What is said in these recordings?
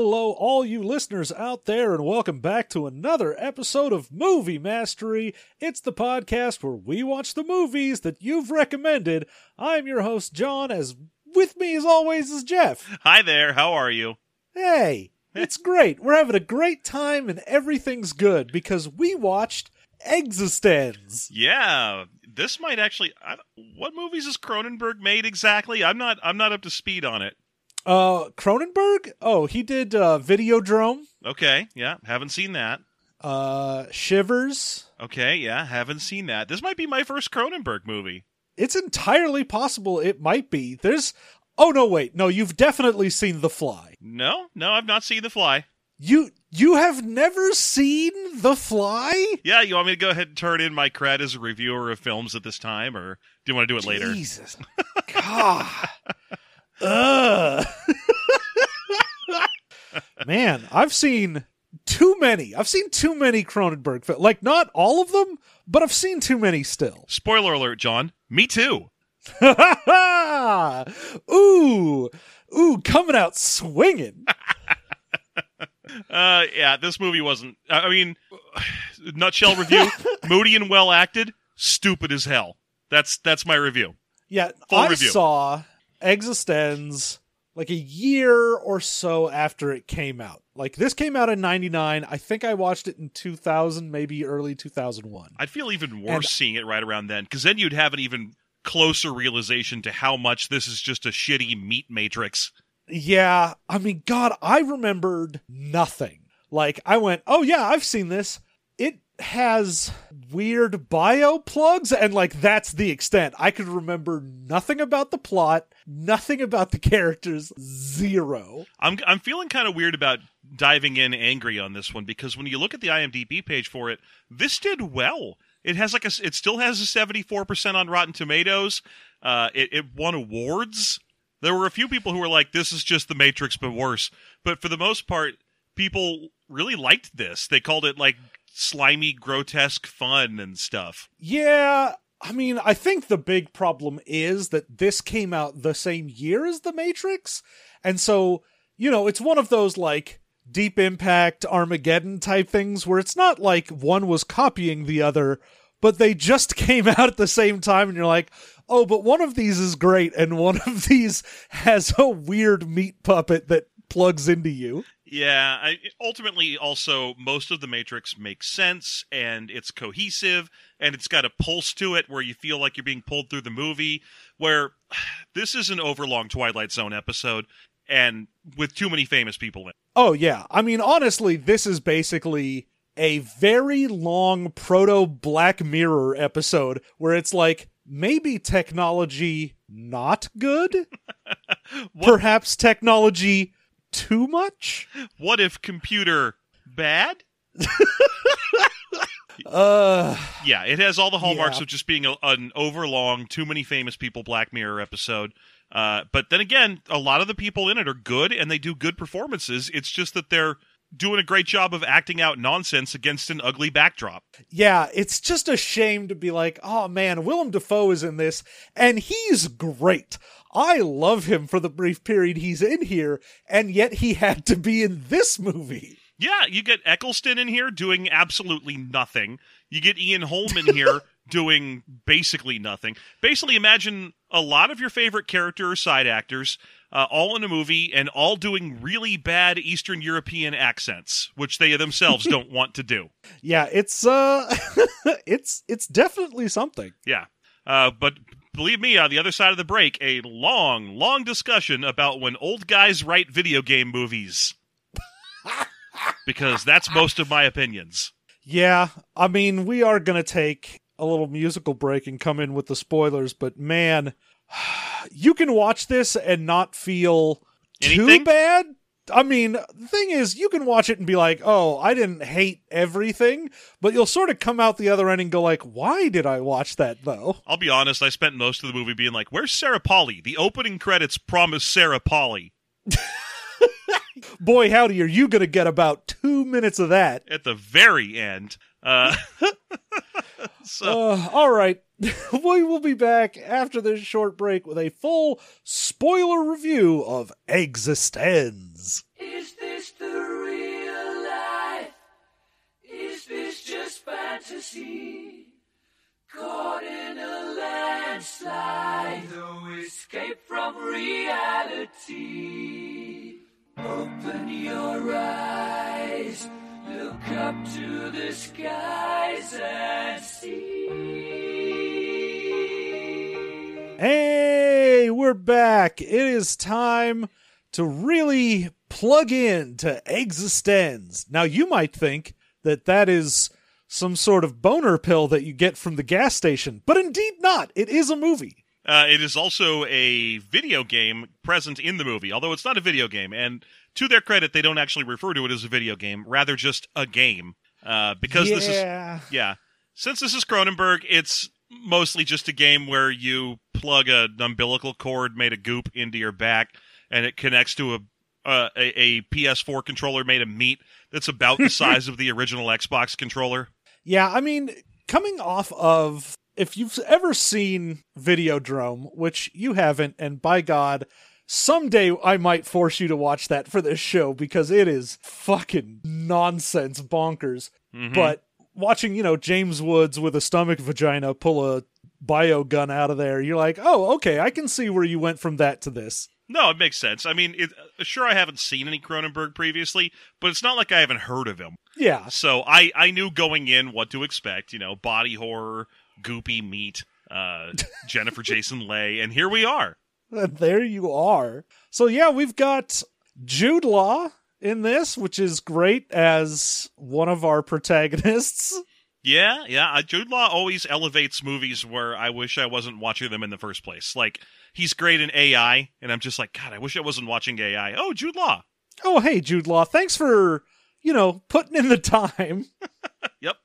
Hello, all you listeners out there, and welcome back to another episode of Movie Mastery. It's the podcast where we watch the movies that you've recommended. I'm your host, John, as with me as always is Jeff. Hi there, how are you? Hey, it's great. We're having a great time and everything's good because we watched Existenz. Yeah, this might actually... what movies has Cronenberg made exactly? I'm not up to speed on it. Cronenberg? Oh, he did Videodrome. Okay, yeah, haven't seen that. Shivers. Okay, yeah, haven't seen that. This might be my first Cronenberg movie. It's entirely possible it might be. Oh, no, wait. No, you've definitely seen The Fly. No, I've not seen The Fly. You have never seen The Fly? Yeah, you want me to go ahead and turn in my cred as a reviewer of films at this time, or do you want to do it later? Jesus. God. Man, I've seen too many Cronenberg films. Like, not all of them, but I've seen too many still. Spoiler alert, John. Me too. Ooh, coming out swinging. Yeah, this movie wasn't... I mean, nutshell review, moody and well acted, stupid as hell. That's my review. Yeah, I saw Existenz like a year or so after it came out. Like, this came out in 99. I think I watched it in 2000, maybe early 2001. I'd feel even worse seeing it right around then, because then you'd have an even closer realization to how much this is just a shitty meat matrix. Yeah, I mean, God, I remembered nothing. Like, I went, oh yeah, I've seen this. It has weird bio plugs, and like, that's the extent. I could remember nothing about the plot, nothing about the characters, zero. I'm feeling kind of weird about diving in angry on this one, because when you look at the IMDb page for it, this did well. It has it still has a 74% on Rotten Tomatoes. It won awards. There were a few people who were like, this is just The Matrix, but worse. But for the most part, people really liked this. They called it, like, slimy, grotesque fun and stuff. Yeah, I mean, I think the big problem is that this came out the same year as The Matrix. And so, you know, it's one of those, like, Deep Impact, Armageddon type things where it's not like one was copying the other, but they just came out at the same time, and you're like... oh, but one of these is great, and one of these has a weird meat puppet that plugs into you. Yeah, ultimately, also, most of The Matrix makes sense, and it's cohesive, and it's got a pulse to it where you feel like you're being pulled through the movie, where this is an overlong Twilight Zone episode, and with too many famous people in it. Oh, yeah. I mean, honestly, this is basically a very long proto-Black Mirror episode where it's like, maybe technology not good? Perhaps technology too much? What if computer bad? Yeah, it has all the hallmarks of just being an overlong, too many famous people Black Mirror episode. But then again, a lot of the people in it are good, and they do good performances. It's just that they're doing a great job of acting out nonsense against an ugly backdrop. Yeah, it's just a shame to be like, oh man, Willem Dafoe is in this, and he's great. I love him for the brief period he's in here, and yet he had to be in this movie. Yeah, you get Eccleston in here doing absolutely nothing. You get Ian Holm in here doing basically nothing. Basically, imagine a lot of your favorite character or side actors all in a movie, and all doing really bad Eastern European accents, which they themselves don't want to do. Yeah, it's definitely something. Yeah, but believe me, on the other side of the break, a long, long discussion about when old guys write video game movies. Because that's most of my opinions. Yeah, I mean, we are going to take a little musical break and come in with the spoilers, but man... you can watch this and not feel too bad. I mean, the thing is, you can watch it and be like, oh, I didn't hate everything, but you'll sort of come out the other end and go like, why did I watch that, though? I'll be honest, I spent most of the movie being like, where's Sarah Polley? The opening credits promise Sarah Polley. Boy, howdy, are you going to get about 2 minutes of that? At the very end. All right. We will be back after this short break with a full spoiler review of Existenz. Is this to see. Caught in a landslide, no escape from reality. Open your eyes, look up to the skies and see. Hey, we're back. It is time to really plug in to Existenz. Now, you might think that that is some sort of boner pill that you get from the gas station, but indeed not. It is a movie. It is also a video game present in the movie, although it's not a video game. And to their credit, they don't actually refer to it as a video game, rather just a game. Since this is Cronenberg, it's mostly just a game where you plug an umbilical cord made of goop into your back, and it connects to a PS4 controller made of meat that's about the size of the original Xbox controller. Yeah, I mean, coming off of, if you've ever seen Videodrome, which you haven't, and by God, someday I might force you to watch that for this show, because it is fucking nonsense bonkers. Mm-hmm. But watching, James Woods with a stomach vagina pull a biogun out of there, you're like, oh, okay, I can see where you went from that to this. No, it makes sense. I mean, sure, I haven't seen any Cronenberg previously, but it's not like I haven't heard of him. Yeah. So I knew going in what to expect, body horror, goopy meat, Jennifer Jason Leigh, and here we are. There you are. So yeah, we've got Jude Law in this, which is great as one of our protagonists. Yeah. Jude Law always elevates movies where I wish I wasn't watching them in the first place. Like, he's great in AI, and I'm just like, God, I wish I wasn't watching AI. Oh, Jude Law. Oh, hey, Jude Law. Thanks for, putting in the time. Yep.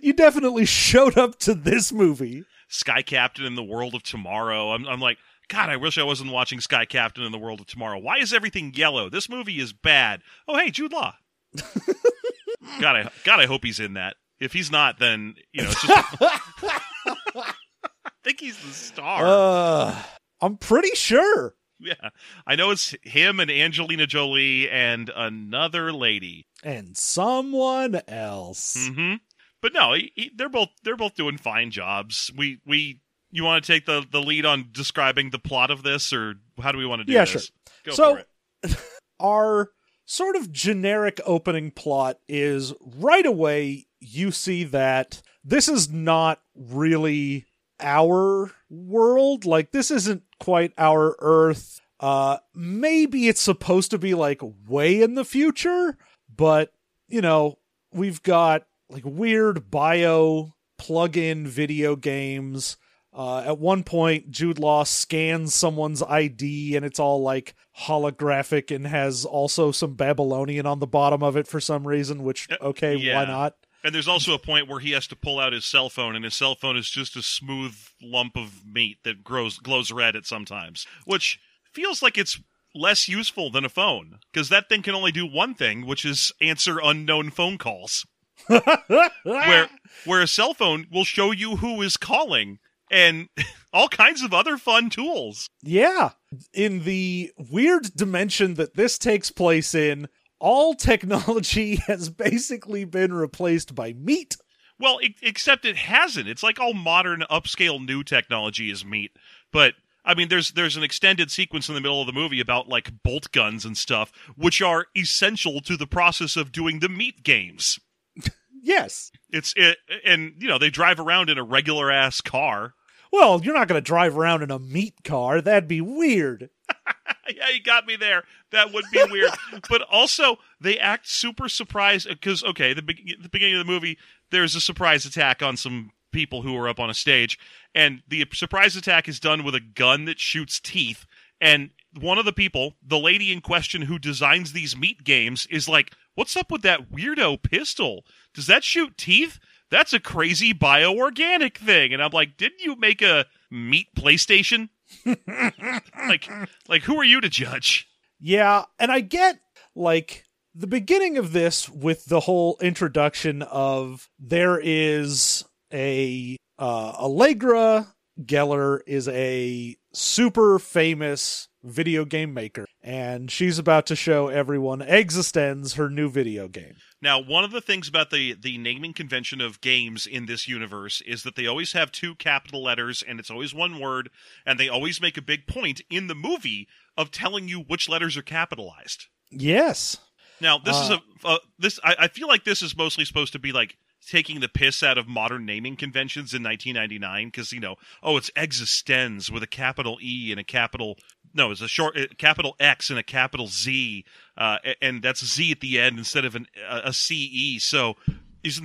You definitely showed up to this movie. Sky Captain and the World of Tomorrow. I'm like, God, I wish I wasn't watching Sky Captain and the World of Tomorrow. Why is everything yellow? This movie is bad. Oh, hey, Jude Law. God, I hope he's in that. If he's not, then, it's just... I think he's the star. I'm pretty sure. Yeah. I know it's him and Angelina Jolie and another lady. And someone else. Mm-hmm. But no, they're both doing fine jobs. You want to take the lead on describing the plot of this, or how do we want to do this? Yeah, sure. Go for it. Our sort of generic opening plot is right away you see that this is not really our world. Like, this isn't quite our Earth. Maybe it's supposed to be like way in the future, but we've got like weird bio plug-in video games. At one point, Jude Law scans someone's ID and it's all like holographic and has also some Babylonian on the bottom of it for some reason, which, okay, yeah. Why not? And there's also a point where he has to pull out his cell phone, and his cell phone is just a smooth lump of meat that glows red at sometimes, which feels like it's less useful than a phone, because that thing can only do one thing, which is answer unknown phone calls. where a cell phone will show you who is calling and all kinds of other fun tools. Yeah. In the weird dimension that this takes place in, all technology has basically been replaced by meat. Well, except it hasn't. It's like all modern, upscale, new technology is meat. But, I mean, there's an extended sequence in the middle of the movie about, like, bolt guns and stuff, which are essential to the process of doing the meat games. Yes. They drive around in a regular-ass car. Well, you're not going to drive around in a meat car. That'd be weird. Yeah, you got me there. That would be weird. But also, they act super surprised because, okay, the beginning of the movie, there's a surprise attack on some people who are up on a stage. And the surprise attack is done with a gun that shoots teeth. And one of the people, the lady in question who designs these meat games, is like, what's up with that weirdo pistol? Does that shoot teeth? That's a crazy bioorganic thing. And I'm like, didn't you make a meat PlayStation? like who are you to judge? Yeah, and I get, like, the beginning of this with the whole introduction of there is a Allegra Geller is a super famous video game maker, and she's about to show everyone Existenz, her new video game. Now, one of the things about the naming convention of games in this universe is that they always have two capital letters, and it's always one word, and they always make a big point in the movie of telling you which letters are capitalized. Yes. Now, this I feel like this is mostly supposed to be like taking the piss out of modern naming conventions in 1999, because, you know, oh, it's Existenz with a capital E and a capital... No, it's a short capital X and a capital Z, and that's a Z at the end instead of a CE. So isn't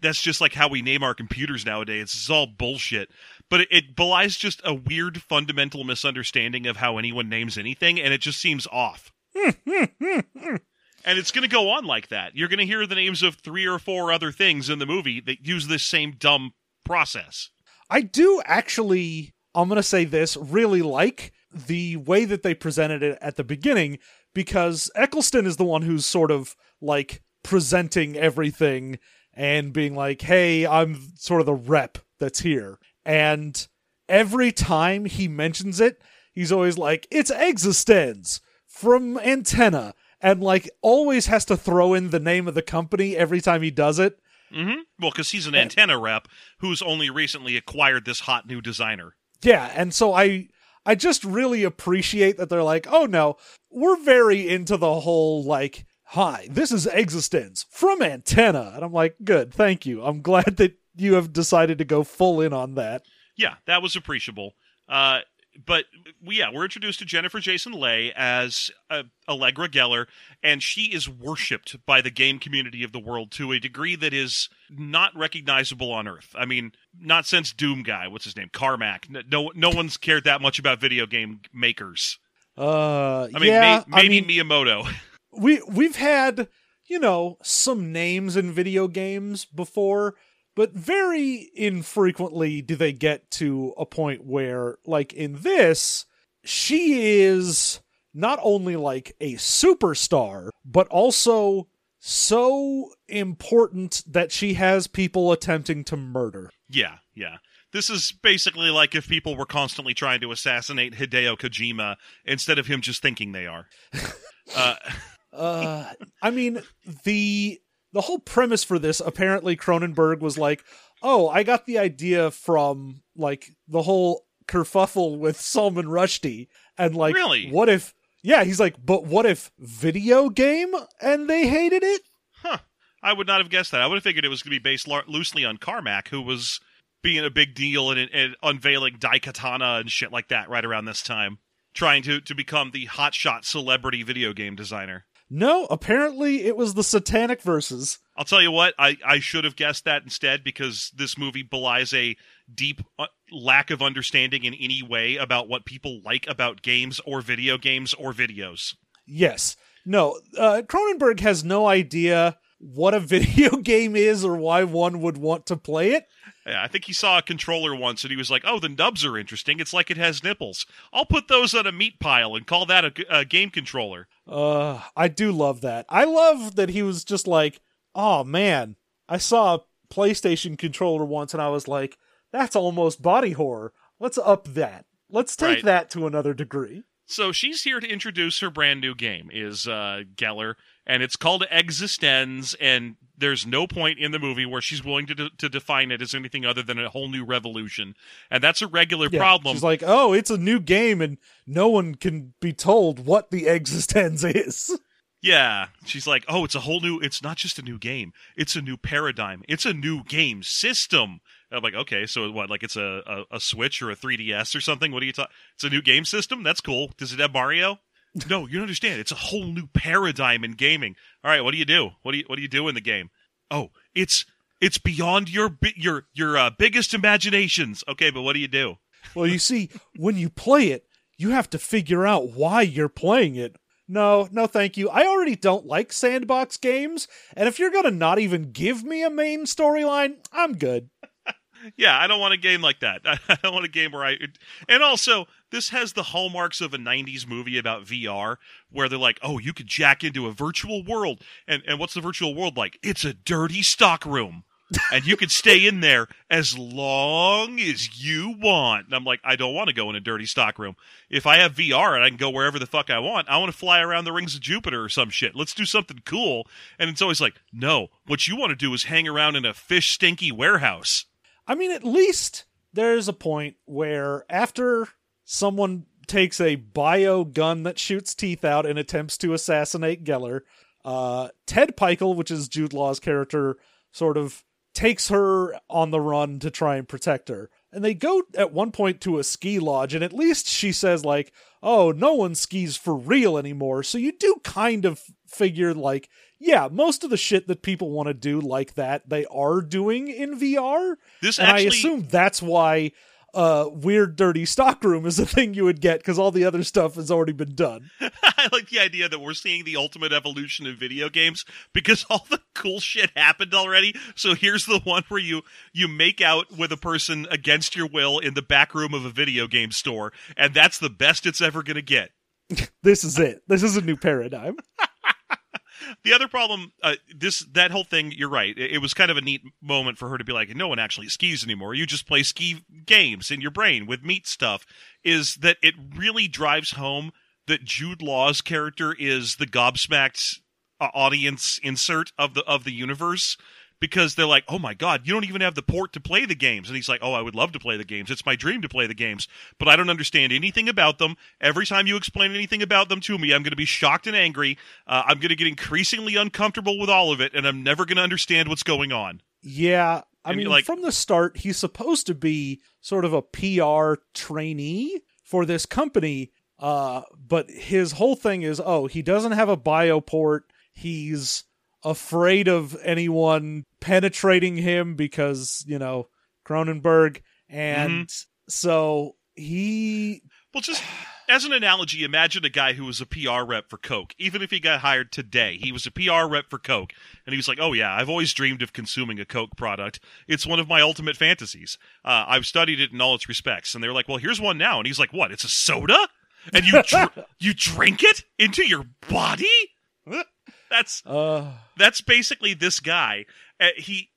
that's just like how we name our computers nowadays. It's all bullshit. But it belies just a weird fundamental misunderstanding of how anyone names anything, and it just seems off. And it's going to go on like that. You're going to hear the names of 3 or 4 other things in the movie that use this same dumb process. I do actually, I'm going to say this, really like the way that they presented it at the beginning, because Eccleston is the one who's sort of like presenting everything and being like, hey, I'm sort of the rep that's here. And every time he mentions it, he's always like, it's Existenz from Antenna. And like always has to throw in the name of the company every time he does it. Mm-hmm. Well, because he's an Antenna rep who's only recently acquired this hot new designer. Yeah, and so I just really appreciate that they're like, oh no, we're very into the whole like, hi, this is Existenz from Antenna. And I'm like, good, thank you. I'm glad that you have decided to go full in on that. Yeah, that was appreciable. But we're introduced to Jennifer Jason Leigh as Allegra Geller, and she is worshipped by the game community of the world to a degree that is not recognizable on Earth. I mean, not since Doom guy, what's his name, Carmack. No one's cared that much about video game makers. Maybe Miyamoto. We've had, you know, some names in video games before, but very infrequently do they get to a point where, like in this, she is not only like a superstar, but also so important that she has people attempting to murder. Yeah. This is basically like if people were constantly trying to assassinate Hideo Kojima instead of him just thinking they are. I mean, the whole premise for this, apparently Cronenberg was like, oh, I got the idea from like the whole kerfuffle with Salman Rushdie. And like, really? What if... Yeah, he's like, but what if video game? And they hated it? Huh. I would not have guessed that. I would have figured it was going to be based loosely on Carmack, who was being a big deal and unveiling Daikatana and shit like that right around this time, trying to become the hotshot celebrity video game designer. No, apparently it was the Satanic Verses. I'll tell you what, I should have guessed that instead, because this movie belies a deep lack of understanding in any way about what people like about games or videos. Yes. No, Cronenberg has no idea what a video game is or why one would want to play it. Yeah, I think he saw a controller once and he was like, oh, the nubs are interesting. It's like it has nipples. I'll put those on a meat pile and call that a game controller. I do love that. I love that he was just like, oh man, I saw a PlayStation controller once and I was like, that's almost body horror. Let's up that. Let's take that to another degree. So she's here to introduce her brand new game, is Geller, and it's called Existenz, and there's no point in the movie where she's willing to define it as anything other than a whole new revolution, and that's a regular problem. She's like, oh, it's a new game, and no one can be told what the Existenz is. Yeah, she's like, oh, it's not just a new game, it's a new paradigm, it's a new game system. I'm like, okay, so what, like it's a Switch or a 3DS or something? What are you talking? It's a new game system? That's cool. Does it have Mario? No, you don't understand. It's a whole new paradigm in gaming. All right, what do you do? What do you do in the game? Oh, it's beyond your biggest imaginations. Okay, but what do you do? Well, you see, when you play it, you have to figure out why you're playing it. No, thank you. I already don't like sandbox games, and if you're going to not even give me a main storyline, I'm good. Yeah, I don't want a game like that. I don't want a game where And also, this has the hallmarks of a 90s movie about VR, where they're like, oh, you could jack into a virtual world. And what's the virtual world like? It's a dirty stock room. and you can stay in there as long as you want. And I'm like, I don't want to go in a dirty stockroom. If I have VR and I can go wherever the fuck I want to fly around the rings of Jupiter or some shit. Let's do something cool. And it's always like, no, what you want to do is hang around in a fish stinky warehouse. I mean, at least there's a point where after someone takes a bio gun that shoots teeth out and attempts to assassinate Geller, Ted Pikel, which is Jude Law's character, sort of takes her on the run to try and protect her. And they go at one point to a ski lodge, and at least she says, like, oh, no one skis for real anymore. So you do kind of figure, like, yeah, most of the shit that people want to do like that, they are doing in VR. I assume that's why weird dirty stockroom is the thing you would get, because all the other stuff has already been done. I like the idea that we're seeing the ultimate evolution in video games because all the cool shit happened already. So here's the one where you make out with a person against your will in the back room of a video game store, and that's the best it's ever going to get. This is it. This is a new paradigm. The other problem, that whole thing, you're right. It was kind of a neat moment for her to be like, no one actually skis anymore. You just play ski games in your brain with meat stuff, is that it really drives home that Jude Law's character is the gobsmacked audience insert of the universe, because they're like, oh my God, you don't even have the port to play the games. And he's like, oh, I would love to play the games. It's my dream to play the games, but I don't understand anything about them. Every time you explain anything about them to me, I'm going to be shocked and angry. I'm going to get increasingly uncomfortable with all of it, and I'm never going to understand what's going on. Yeah, I mean, from the start, he's supposed to be sort of a PR trainee for this company, but his whole thing is, oh, he doesn't have a bioport. He's afraid of anyone penetrating him because, you know, Cronenberg. And so he... Well, just as an analogy, imagine a guy who was a PR rep for Coke. Even if he got hired today, he was a PR rep for Coke. And he was like, oh yeah, I've always dreamed of consuming a Coke product. It's one of my ultimate fantasies. I've studied it in all its respects. And they were like, well, here's one now. And he's like, what? It's a soda? And you drink it into your body? That's basically this guy. He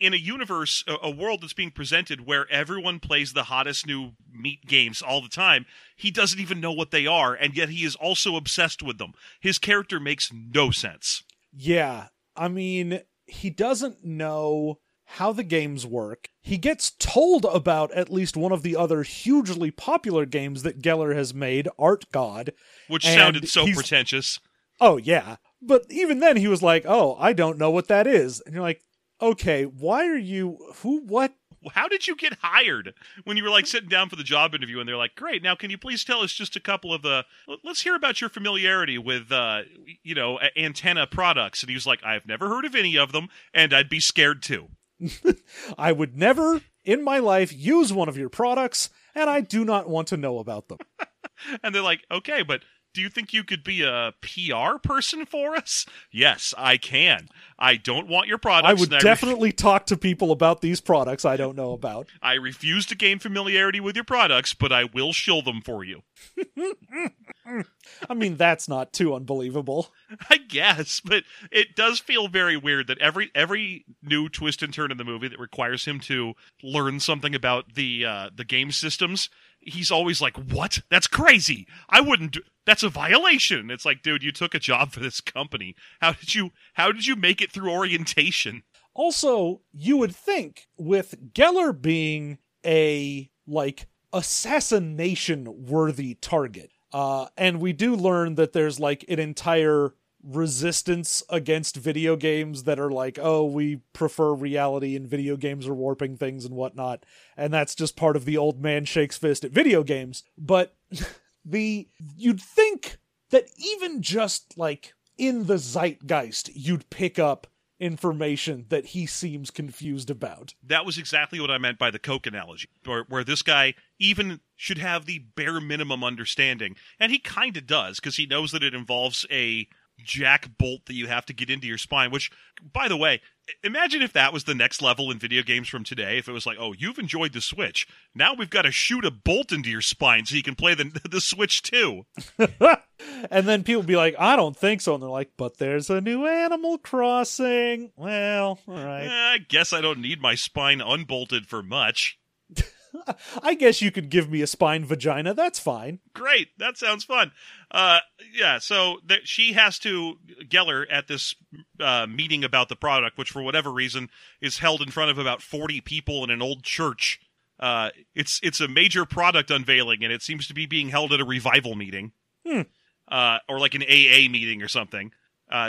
in a universe, a world that's being presented where everyone plays the hottest new meat games all the time. He doesn't even know what they are, and yet he is also obsessed with them. His character makes no sense. Yeah, I mean, he doesn't know how the games work. He gets told about at least one of the other hugely popular games that Geller has made, Art God. Which sounded so pretentious. Oh, yeah. But even then, he was like, oh, I don't know what that is. And you're like, okay, why are you... Who, what? How did you get hired when you were, like, sitting down for the job interview and they're like, great, now can you please tell us just a couple of the... Let's hear about your familiarity with, Antenna products. And he was like, I've never heard of any of them, and I'd be scared too. I would never in my life use one of your products, and I do not want to know about them. And they're like, okay, but... do you think you could be a PR person for us? Yes, I can. I don't want your products. I would definitely talk to people about these products I don't know about. I refuse to gain familiarity with your products, but I will shill them for you. I mean, that's not too unbelievable. I guess, but it does feel very weird that every new twist and turn in the movie that requires him to learn something about the game systems, he's always like, what? That's crazy. I wouldn't that's a violation. It's like, dude, you took a job for this company. How did you make it through orientation? Also, you would think with Geller being a, like, assassination-worthy target, and we do learn that there's, like, an entire resistance against video games that are like, oh, we prefer reality and video games are warping things and whatnot, and that's just part of the old man shakes fist at video games. But you'd think that even just, like, in the zeitgeist, you'd pick up information that he seems confused about. That was exactly what I meant by the Coke analogy, where this guy even should have the bare minimum understanding, and he kind of does, because he knows that it involves a jack bolt that you have to get into your spine, which, by the way, Imagine if that was the next level in video games from today. If it was like, oh, you've enjoyed the Switch. Now we've got to shoot a bolt into your spine so you can play the Switch too. And then people be like, I don't think so. And they're like, but there's a new Animal Crossing. Well, all right. I guess I don't need my spine unbolted for much. I guess you could give me a spine vagina. That's fine. Great. That sounds fun. Yeah. So she has to, Geller, at this meeting about the product, which for whatever reason is held in front of about 40 people in an old church. It's a major product unveiling, and it seems to be being held at a revival meeting or like an AA meeting or something.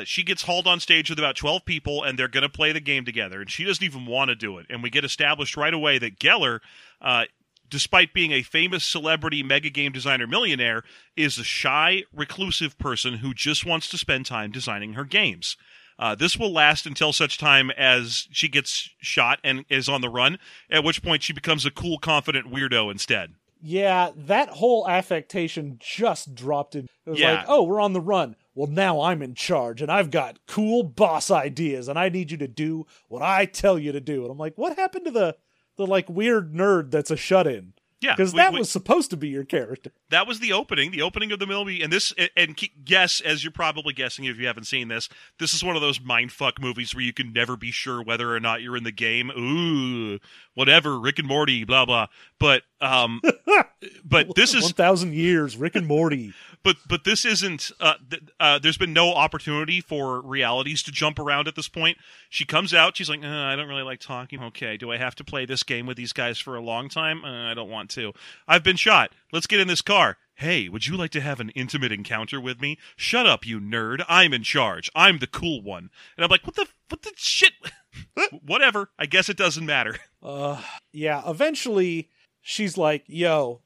She gets hauled on stage with about 12 people, and they're going to play the game together, and she doesn't even want to do it. And we get established right away that Geller, despite being a famous celebrity mega game designer millionaire, is a shy, reclusive person who just wants to spend time designing her games. This will last until such time as she gets shot and is on the run, at which point she becomes a cool, confident weirdo instead. Yeah, that whole affectation just dropped in. It was like, oh, we're on the run. Well, now I'm in charge, and I've got cool boss ideas, and I need you to do what I tell you to do. And I'm like, what happened to the like weird nerd that's a shut-in? Yeah, because that was supposed to be your character. That was the opening of the movie, and this, and yes, as you're probably guessing if you haven't seen this, this is one of those mindfuck movies where you can never be sure whether or not you're in the game. Ooh, whatever, Rick and Morty, blah blah. But but this is 1,000 years, Rick and Morty. But this isn't. There's been no opportunity for realities to jump around at this point. She comes out. She's like, I don't really like talking. Okay, do I have to play this game with these guys for a long time? I don't want to. I've been shot. Let's get in this car. Hey, would you like to have an intimate encounter with me? Shut up, you nerd. I'm in charge. I'm the cool one. And I'm like, what the shit? Whatever. I guess it doesn't matter. Yeah. Eventually, she's like, yo,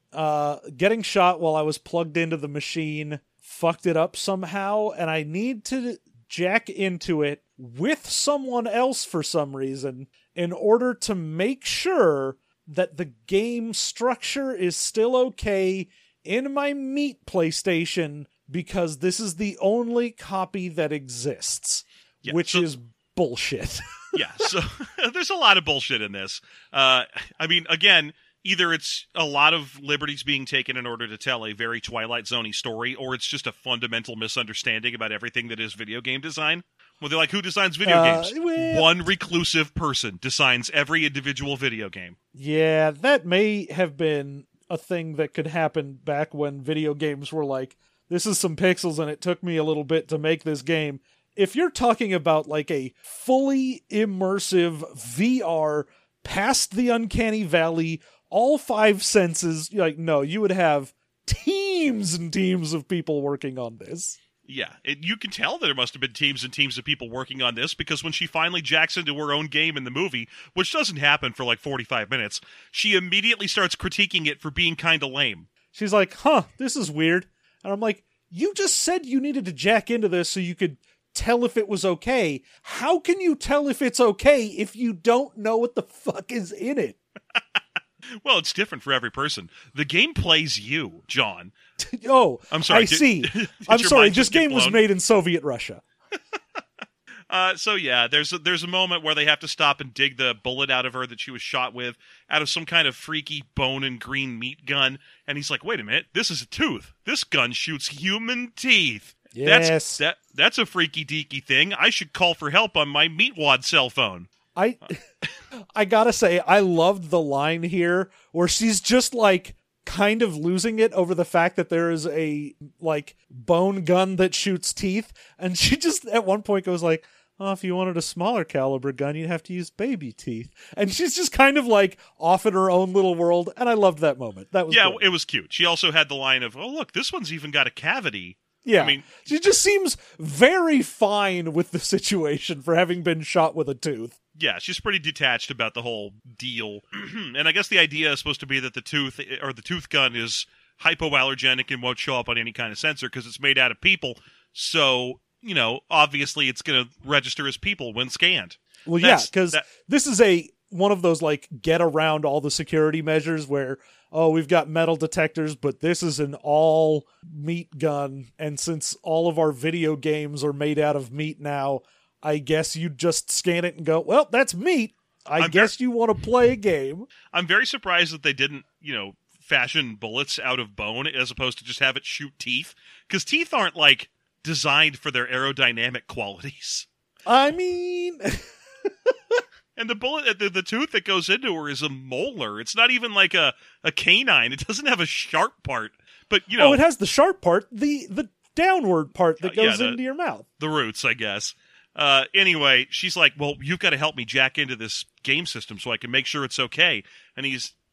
getting shot while I was plugged into the machine fucked it up somehow, and I need to jack into it with someone else for some reason in order to make sure that the game structure is still okay in my meat PlayStation, because this is the only copy that exists, which is bullshit. Yeah, so there's a lot of bullshit in this. I mean, again, either it's a lot of liberties being taken in order to tell a very Twilight Zone-y story, or it's just a fundamental misunderstanding about everything that is video game design. Well, they're like, who designs video games? One reclusive person designs every individual video game. Yeah, that may have been a thing that could happen back when video games were like, this is some pixels and it took me a little bit to make this game. If you're talking about like a fully immersive VR, past the uncanny valley, all five senses, like, no, you would have teams and teams of people working on this. Yeah, you can tell there must have been teams and teams of people working on this, because when she finally jacks into her own game in the movie, which doesn't happen for like 45 minutes, she immediately starts critiquing it for being kind of lame. She's like, huh, this is weird. And I'm like, you just said you needed to jack into this so you could tell if it was okay. How can you tell if it's okay if you don't know what the fuck is in it? Well, it's different for every person. The game plays you, John. Oh, I'm sorry. I see. I'm sorry. This game was made in Soviet Russia. So yeah, there's a moment where they have to stop and dig the bullet out of her that she was shot with, out of some kind of freaky bone and green meat gun. And he's like, "Wait a minute, this is a tooth. This gun shoots human teeth. Yes, that's a freaky deaky thing. I should call for help on my meatwad cell phone." I gotta say, I loved the line here where she's just like kind of losing it over the fact that there is a like bone gun that shoots teeth. And she just at one point goes like, oh, if you wanted a smaller caliber gun, you'd have to use baby teeth. And she's just kind of like off in her own little world. And I loved that moment. That was cool. It was cute. She also had the line of, oh, look, this one's even got a cavity. Yeah, I mean, she just seems very fine with the situation for having been shot with a tooth. Yeah, she's pretty detached about the whole deal. And I guess the idea is supposed to be that the tooth or the tooth gun is hypoallergenic and won't show up on any kind of sensor because it's made out of people. So, you know, obviously it's going to register as people when scanned. Well, because this is one of those like get around all the security measures where, oh, we've got metal detectors, but this is an all meat gun. And since all of our video games are made out of meat now, I guess you just scan it and go, well, that's meat. I guess you want to play a game. I'm very surprised that they didn't, fashion bullets out of bone as opposed to just have it shoot teeth. Because teeth aren't, designed for their aerodynamic qualities. I mean... And the bullet, the tooth that goes into her is a molar. It's not even like a canine. It doesn't have a sharp part. But, Oh, it has the sharp part, the downward part that goes into your mouth. The roots, I guess. Anyway, she's like, well, you've got to help me jack into this game system so I can make sure it's okay. And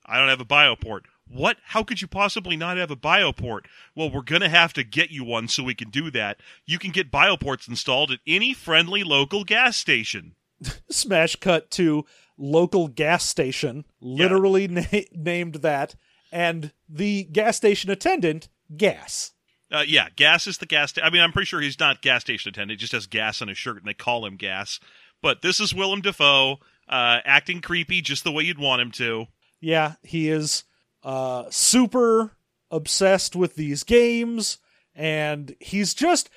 I don't have a bioport. What? How could you possibly not have a bioport? Well, we're going to have to get you one so we can do that. You can get bioports installed at any friendly local gas station. Smash cut to local gas station, literally named that. And the gas station attendant, Gas. Gas is the gas. I'm pretty sure he's not gas station attendant. He just has gas on his shirt, and they call him Gas. But this is Willem Dafoe acting creepy just the way you'd want him to. Yeah, he is super obsessed with these games, and he's just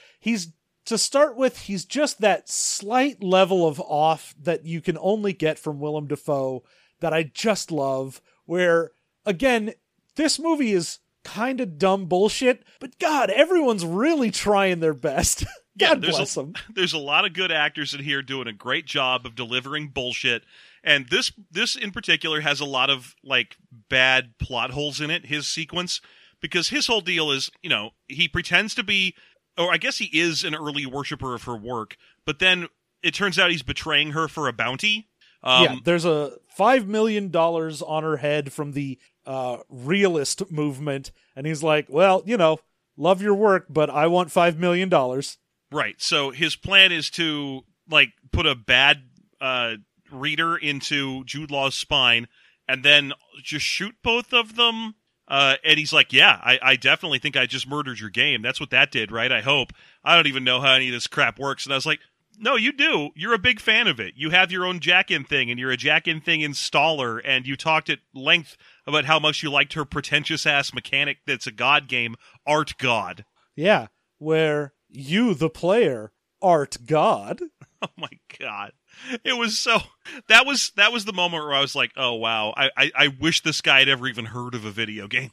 that slight level of off that you can only get from Willem Dafoe that I just love, where, again, this movie is... kind of dumb bullshit, but God, everyone's really trying their best. God bless them. There's a lot of good actors in here doing a great job of delivering bullshit, and this in particular has a lot of bad plot holes in it, his sequence, because his whole deal is, he pretends to be, or I guess he is an early worshiper of her work, but then it turns out he's betraying her for a bounty. There's a $5 million on her head from the realist movement, and he's like, well, love your work, but I want $5 million. Right, so his plan is to, put a bad reader into Jude Law's spine, and then just shoot both of them, and he's like, yeah, I definitely think I just murdered your game. That's what that did, right? I hope. I don't even know how any of this crap works, and I was like, no, you do. You're a big fan of it. You have your own jack-in thing, and you're a jack-in thing installer, and you talked at length about how much you liked her pretentious-ass mechanic that's a God game, Art God. Yeah, where you, the player, Art God. Oh, my God. It was so... That was the moment where I was like, oh, wow, I wish this guy had ever even heard of a video game.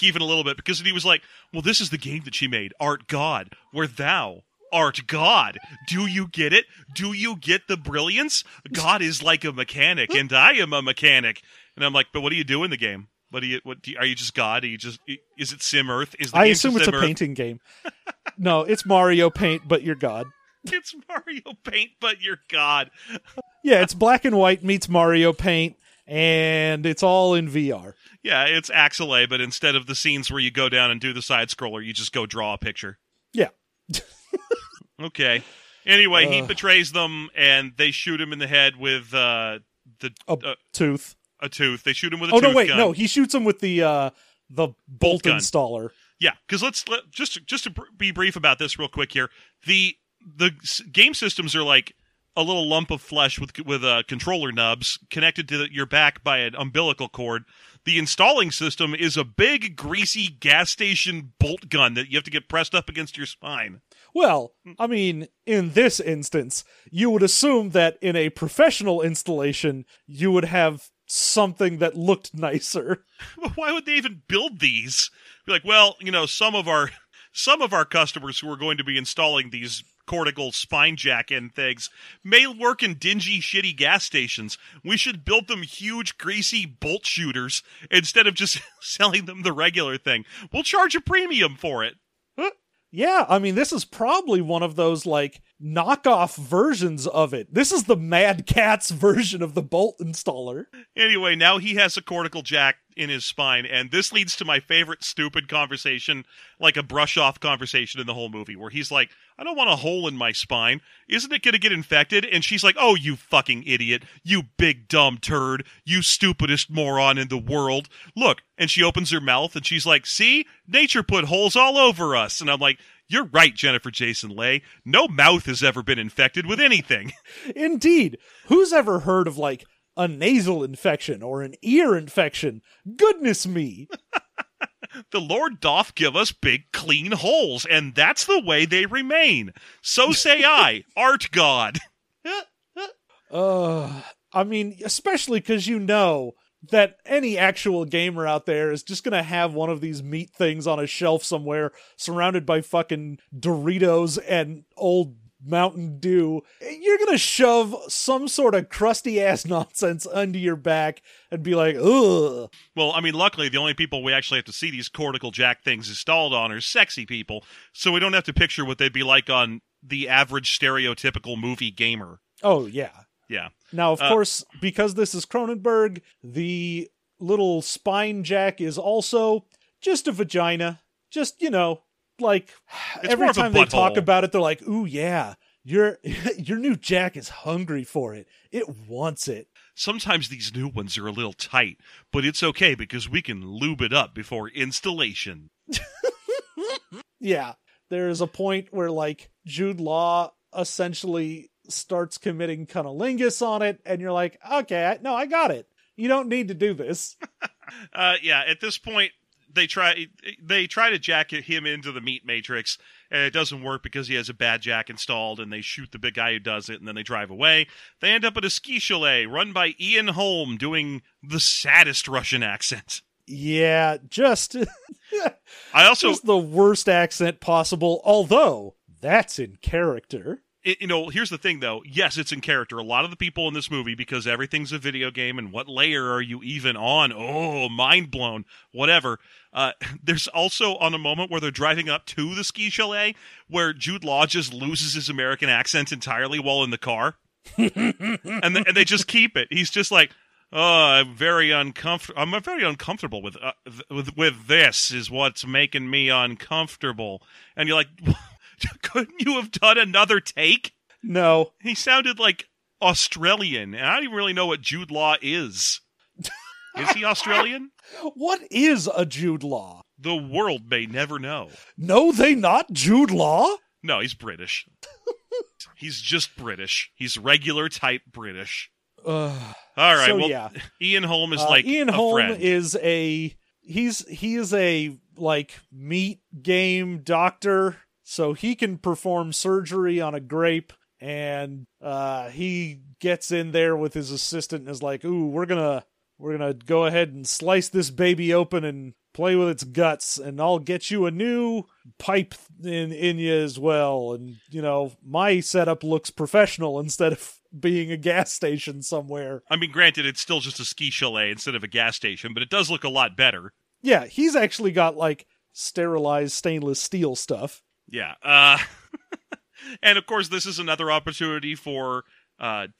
Even a little bit, because he was like, well, this is the game that she made, Art God, where thou... Art God. Do you get it? Do you get the brilliance? God is like a mechanic, and I am a mechanic. And I'm like, but what do you do in the game? Are you just God? Are you just? Is it Sim Earth? I assume it's a painting game. No, it's Mario Paint, but you're God. It's Mario Paint, but you're God. Yeah, it's black and white meets Mario Paint, and it's all in VR. Yeah, it's Axelay, but instead of the scenes where you go down and do the side scroller, you just go draw a picture. Yeah. Okay. Anyway, he betrays them, and they shoot him in the head with tooth. A tooth. They shoot him with a tooth. Oh no! Wait, gun. No. He shoots him with the bolt gun. Installer. Yeah, because let's just to be brief about this real quick here. The game systems are like a little lump of flesh with controller nubs connected to your back by an umbilical cord. The installing system is a big, greasy gas station bolt gun that you have to get pressed up against your spine. Well, in this instance, you would assume that in a professional installation, you would have something that looked nicer. Why would they even build these? Be like, well, some of our customers who are going to be installing these cortical spine jack end things may work in dingy, shitty gas stations. We should build them huge, greasy bolt shooters instead of just selling them the regular thing. We'll charge a premium for it. Yeah, this is probably one of those, knockoff versions of it. This is the Mad Catz version of the bolt installer. Anyway, now he has a cortical jack in his spine, and this leads to my favorite stupid conversation, a brush-off conversation in the whole movie, where he's like, I don't want a hole in my spine. Isn't it going to get infected? And she's like, oh, you fucking idiot. You big dumb turd. You stupidest moron in the world. Look. And she opens her mouth and she's like, see, nature put holes all over us. And I'm like, you're right, Jennifer Jason Leigh. No mouth has ever been infected with anything. Indeed. Who's ever heard of a nasal infection or an ear infection? Goodness me. The Lord doth give us big, clean holes, and that's the way they remain. So say I, Art God. I mean, especially because you know that any actual gamer out there is just going to have one of these meat things on a shelf somewhere surrounded by fucking Doritos and old Mountain Dew. You're going to shove some sort of crusty ass nonsense under your back and be like, ugh. Well, I mean, luckily the only people we actually have to see these cortical jack things installed on are sexy people, so we don't have to picture what they'd be like on the average stereotypical movie gamer. Oh, yeah. Yeah. Now, of course, because this is Cronenberg, the little spine jack is also just a vagina. Just, you know, like every time they talk about it, they're like, ooh, yeah, your new jack is hungry for it. It wants it. Sometimes these new ones are a little tight, but it's okay because we can lube it up before installation. Yeah. There is a point where, like, Jude Law essentially starts committing cunnilingus on it, and you're like, okay, I got it. You don't need to do this. Yeah, at this point, they try to jack him into the meat matrix, and it doesn't work because he has a bad jack installed, and they shoot the big guy who does it, and then they drive away. They end up at a ski chalet run by Ian Holm doing the saddest Russian accent. Yeah, just... Just the worst accent possible, although that's in character. You know, here's the thing, though. Yes, it's in character. A lot of the people in this movie, because everything's a video game and what layer are you even on? Oh, mind blown. Whatever. There's also on a moment where they're driving up to the ski chalet where Jude Law just loses his American accent entirely while in the car. and they just keep it. He's just like, oh, I'm very uncomfortable with this is what's making me uncomfortable. And you're like... Couldn't you have done another take? No. He sounded like Australian, and I don't even really know what Jude Law is. Is he Australian? What is a Jude Law? The world may never know. No, they not Jude Law? No, he's British. He's just British. He's regular type British. All right, so, well, yeah. Ian Holm is like Ian a Holm friend. Is a... He is a, like, meat game doctor... So he can perform surgery on a grape, and he gets in there with his assistant and is like, ooh, we're gonna go ahead and slice this baby open and play with its guts, and I'll get you a new pipe in you as well. And, you know, my setup looks professional instead of being a gas station somewhere. I mean, granted, it's still just a ski chalet instead of a gas station, but it does look a lot better. Yeah, he's actually got, like, sterilized stainless steel stuff. Yeah. And of course, this is another opportunity for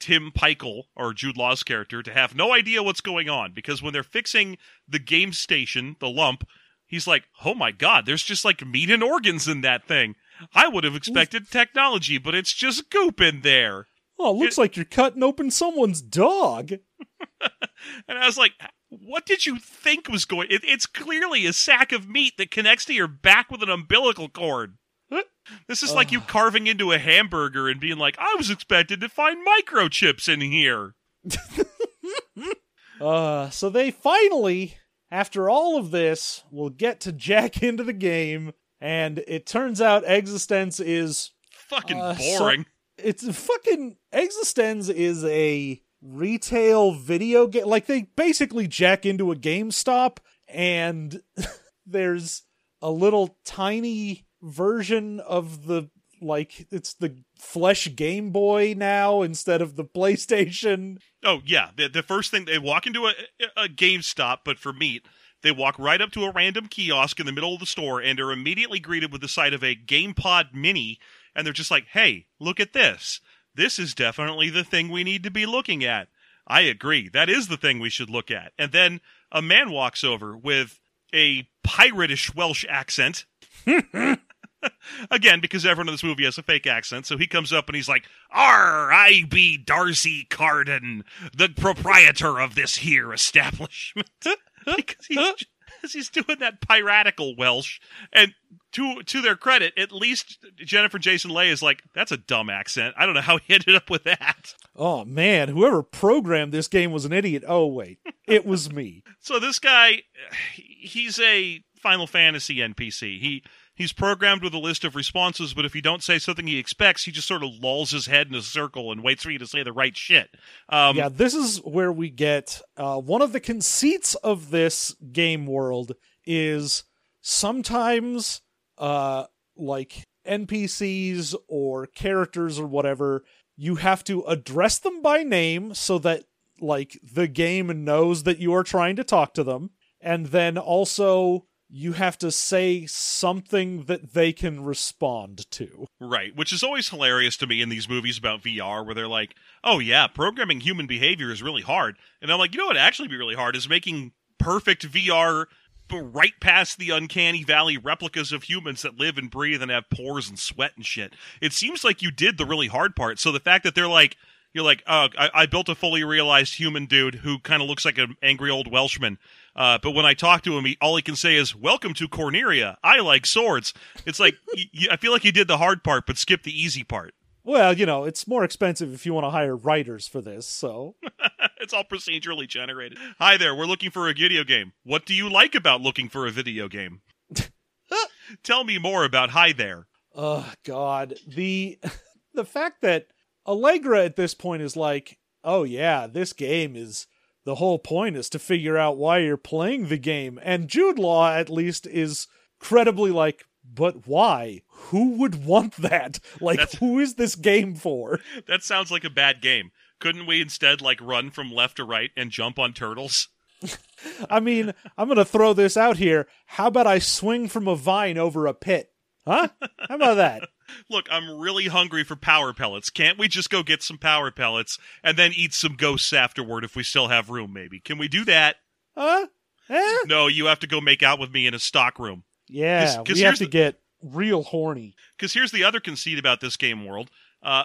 Tim Peichel, or Jude Law's character, to have no idea what's going on. Because when they're fixing the game station, the lump, he's like, oh my God, there's just like meat and organs in that thing. I would have expected technology, but it's just goop in there. Oh, it looks like you're cutting open someone's dog. And I was like... What did you think was going... It's clearly a sack of meat that connects to your back with an umbilical cord. This is like you carving into a hamburger and being like, I was expected to find microchips in here. So they finally, after all of this, will get to jack into the game, and it turns out Existenz is... Fucking boring. Existenz is a... retail video game, like they basically jack into a GameStop, and there's a little tiny version of the, like, it's the flesh Game Boy now instead of the PlayStation. Oh yeah, the first thing, they walk into a GameStop, but for meat. They walk right up to a random kiosk in the middle of the store and are immediately greeted with the sight of a GamePod Mini, and they're just like, hey, look at this. This is definitely the thing we need to be looking at. I agree. That is the thing we should look at. And then a man walks over with a piratish Welsh accent. Again, because everyone in this movie has a fake accent. So he comes up and he's like, "Arr, I be Darcy Carden, the proprietor of this here establishment." Because he's doing that piratical Welsh. And to their credit, at least Jennifer Jason Leigh is like, that's a dumb accent. I don't know how he ended up with that. Oh, man. Whoever programmed this game was an idiot. Oh, wait. It was me. So this guy, he's a Final Fantasy NPC. He He's programmed with a list of responses, but if you don't say something he expects, he just sort of lolls his head in a circle and waits for you to say the right shit. Yeah, this is where we get one of the conceits of this game world is sometimes like NPCs or characters or whatever, you have to address them by name so that like the game knows that you are trying to talk to them. And then also you have to say something that they can respond to. Right, which is always hilarious to me in these movies about VR where they're like, oh yeah, programming human behavior is really hard. And I'm like, you know what would actually be really hard is making perfect VR right past the uncanny valley replicas of humans that live and breathe and have pores and sweat and shit. It seems like you did the really hard part. So the fact that they're like, you're like, oh, I built a fully realized human dude who kind of looks like an angry old Welshman. But when I talk to him, all he can say is, welcome to Corneria. I like swords. It's like, I feel like you did the hard part, but skipped the easy part. Well, you know, it's more expensive if you want to hire writers for this, so. It's all procedurally generated. Hi there, we're looking for a video game. What do you like about looking for a video game? Tell me more about Hi There. Oh, God. The fact that Allegra at this point is like, oh, yeah, this game is, the whole point is to figure out why you're playing the game. And Jude Law, at least, is credibly like, but why? Who would want that? Like, who is this game for? That sounds like a bad game. Couldn't we instead, like, run from left to right and jump on turtles? I mean, I'm going to throw this out here. How about I swing from a vine over a pit? Huh? How about that? Look, I'm really hungry for power pellets. Can't we just go get some power pellets and then eat some ghosts afterward if we still have room, maybe? Can we do that? Huh? Eh? No, you have to go make out with me in a stock room. Yeah, we have to get real horny. Because here's the other conceit about this game world.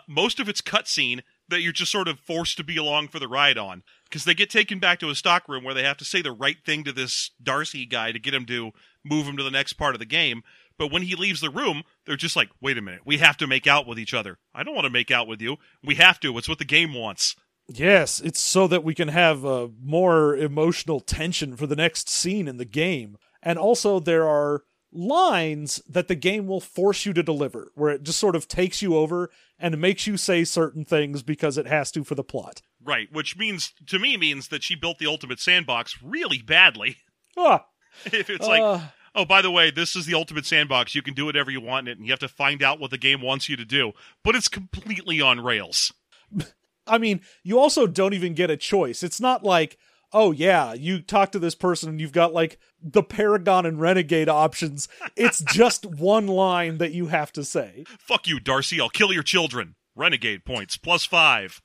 Most of it's cutscene that you're just sort of forced to be along for the ride on. Because they get taken back to a stock room where they have to say the right thing to this Darcy guy to get him to move him to the next part of the game. But when he leaves the room, they're just like, wait a minute, we have to make out with each other. I don't want to make out with you. We have to. It's what the game wants. Yes, it's so that we can have more emotional tension for the next scene in the game. And also there are lines that the game will force you to deliver, where it just sort of takes you over and makes you say certain things because it has to for the plot. Right, which means, to me, means that she built the Ultimate Sandbox really badly. If it's like, oh, by the way, this is the Ultimate Sandbox, you can do whatever you want in it, and you have to find out what the game wants you to do, but it's completely on rails. I mean, you also don't even get a choice. It's not like, oh yeah, you talk to this person and you've got like the Paragon and Renegade options. It's just one line that you have to say. Fuck you, Darcy. I'll kill your children. Renegade points, +5.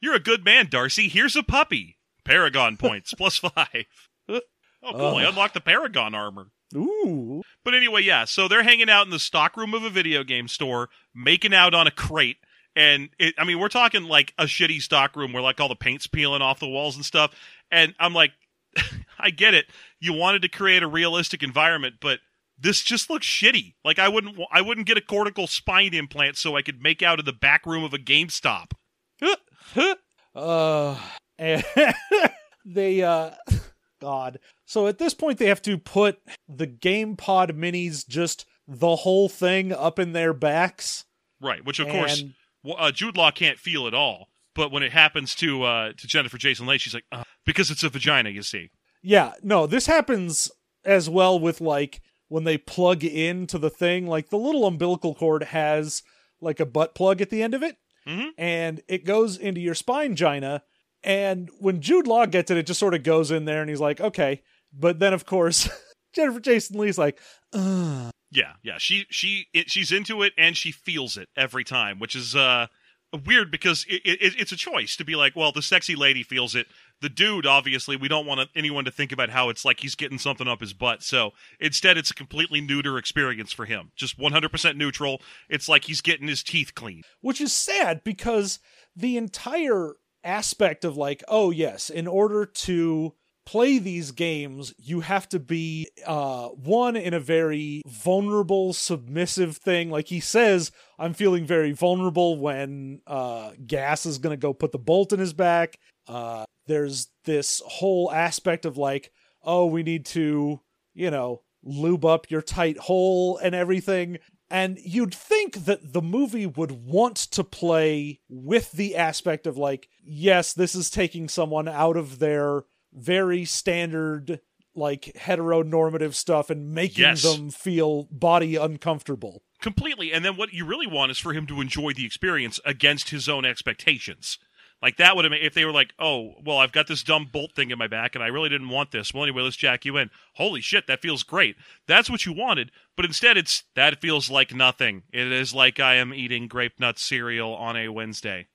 You're a good man, Darcy. Here's a puppy. Paragon points, +5. Oh, cool. I unlocked the Paragon armor. Ooh. But anyway, yeah, so they're hanging out in the stockroom of a video game store, making out on a crate. And I mean, we're talking like a shitty stock room where like all the paint's peeling off the walls and stuff. And I'm like, I get it. You wanted to create a realistic environment, but this just looks shitty. Like I wouldn't get a cortical spine implant so I could make out of the back room of a GameStop. God. So at this point they have to put the GamePod minis, just the whole thing up in their backs. Right. Which of course, Jude Law can't feel at all, but when it happens to Jennifer Jason Leigh, she's like, because it's a vagina, you see. Yeah, no, this happens as well with, like, when they plug into the thing, like, the little umbilical cord has, like, a butt plug at the end of it, and it goes into your spine-gina, and when Jude Law gets it, it just sort of goes in there, and he's like, okay, but then, of course, Jennifer Jason Leigh's like, ugh. Yeah, she's into it and she feels it every time, which is weird because it's a choice to be like, well, the sexy lady feels it. The dude, obviously, we don't want anyone to think about how it's like he's getting something up his butt. So instead, it's a completely neuter experience for him. Just 100% neutral. It's like he's getting his teeth clean. Which is sad because the entire aspect of like, oh, yes, in order to play these games, you have to be, one, in a very vulnerable, submissive thing. Like he says, I'm feeling very vulnerable when Gas is going to go put the bolt in his back. There's this whole aspect of like, oh, we need to, you know, lube up your tight hole and everything. And you'd think that the movie would want to play with the aspect of like, yes, this is taking someone out of their very standard, like, heteronormative stuff and making them feel body uncomfortable. Completely. And then what you really want is for him to enjoy the experience against his own expectations. Like, that would have made, if they were like, oh, well, I've got this dumb bolt thing in my back, and I really didn't want this. Well, anyway, let's jack you in. Holy shit, that feels great. That's what you wanted, but instead it's, that feels like nothing. It is like I am eating grape nut cereal on a Wednesday.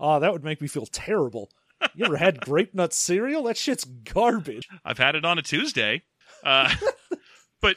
Oh, that would make me feel terrible. You ever had grape nut cereal? That shit's garbage. I've had it on a Tuesday. But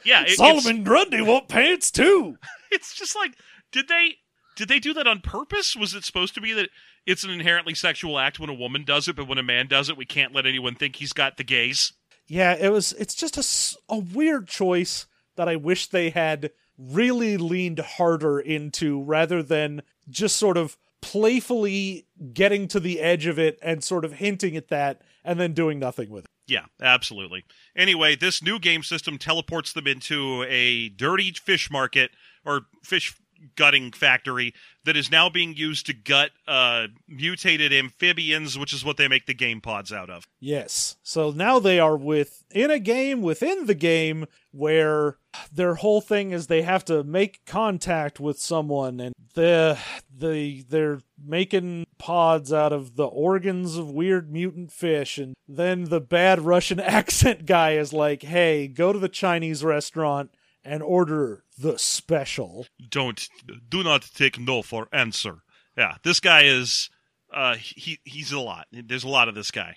yeah. Solomon Grundy won't pants too. It's just like, did they do that on purpose? Was it supposed to be that it's an inherently sexual act when a woman does it, but when a man does it, we can't let anyone think he's got the gaze? Yeah, it was. It's just a weird choice that I wish they had really leaned harder into rather than just sort of playfully getting to the edge of it and sort of hinting at that and then doing nothing with it. Yeah, absolutely. Anyway, this new game system teleports them into a dirty fish market or fish gutting factory that is now being used to gut mutated amphibians, which is what they make the game pods out of. Yes. So now they are within a game within the game where their whole thing is they have to make contact with someone, and they're making pods out of the organs of weird mutant fish, and then the bad Russian accent guy is like, hey, go to the Chinese restaurant and order the special. Do not take no for answer. Yeah, this guy is, he's a lot. There's a lot of this guy.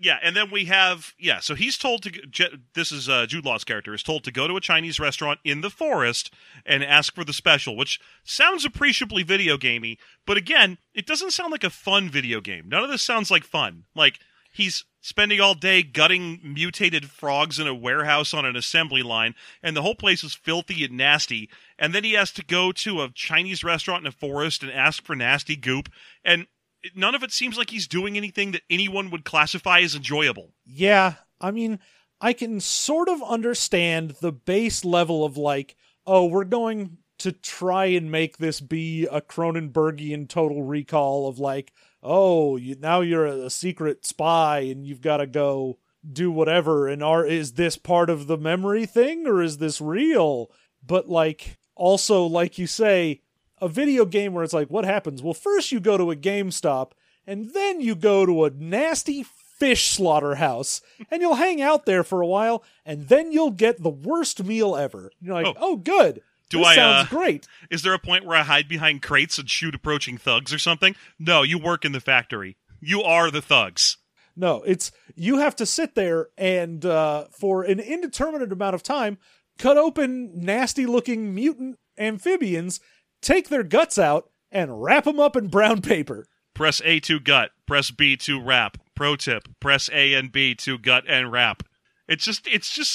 Yeah, and then we have, yeah, so he's told to, this is Jude Law's character, is told to go to a Chinese restaurant in the forest and ask for the special, which sounds appreciably video gamey, but again, it doesn't sound like a fun video game. None of this sounds like fun. Like, he's spending all day gutting mutated frogs in a warehouse on an assembly line, and the whole place is filthy and nasty, and then he has to go to a Chinese restaurant in a forest and ask for nasty goop, and none of it seems like he's doing anything that anyone would classify as enjoyable. Yeah, I mean, I can sort of understand the base level of like, oh, we're going to try and make this be a Cronenbergian Total Recall of like, oh, now you're a secret spy and you've got to go do whatever. And is this part of the memory thing or is this real? But like, also, like you say, a video game where it's like, what happens? Well, first you go to a GameStop and then you go to a nasty fish slaughterhouse and you'll hang out there for a while and then you'll get the worst meal ever. You're like, oh good. Sounds great. Is there a point where I hide behind crates and shoot approaching thugs or something? No, you work in the factory. You are the thugs. No, it's you have to sit there and for an indeterminate amount of time, cut open nasty-looking mutant amphibians, take their guts out, and wrap them up in brown paper. Press A to gut. Press B to wrap. Pro tip: press A and B to gut and wrap. It's just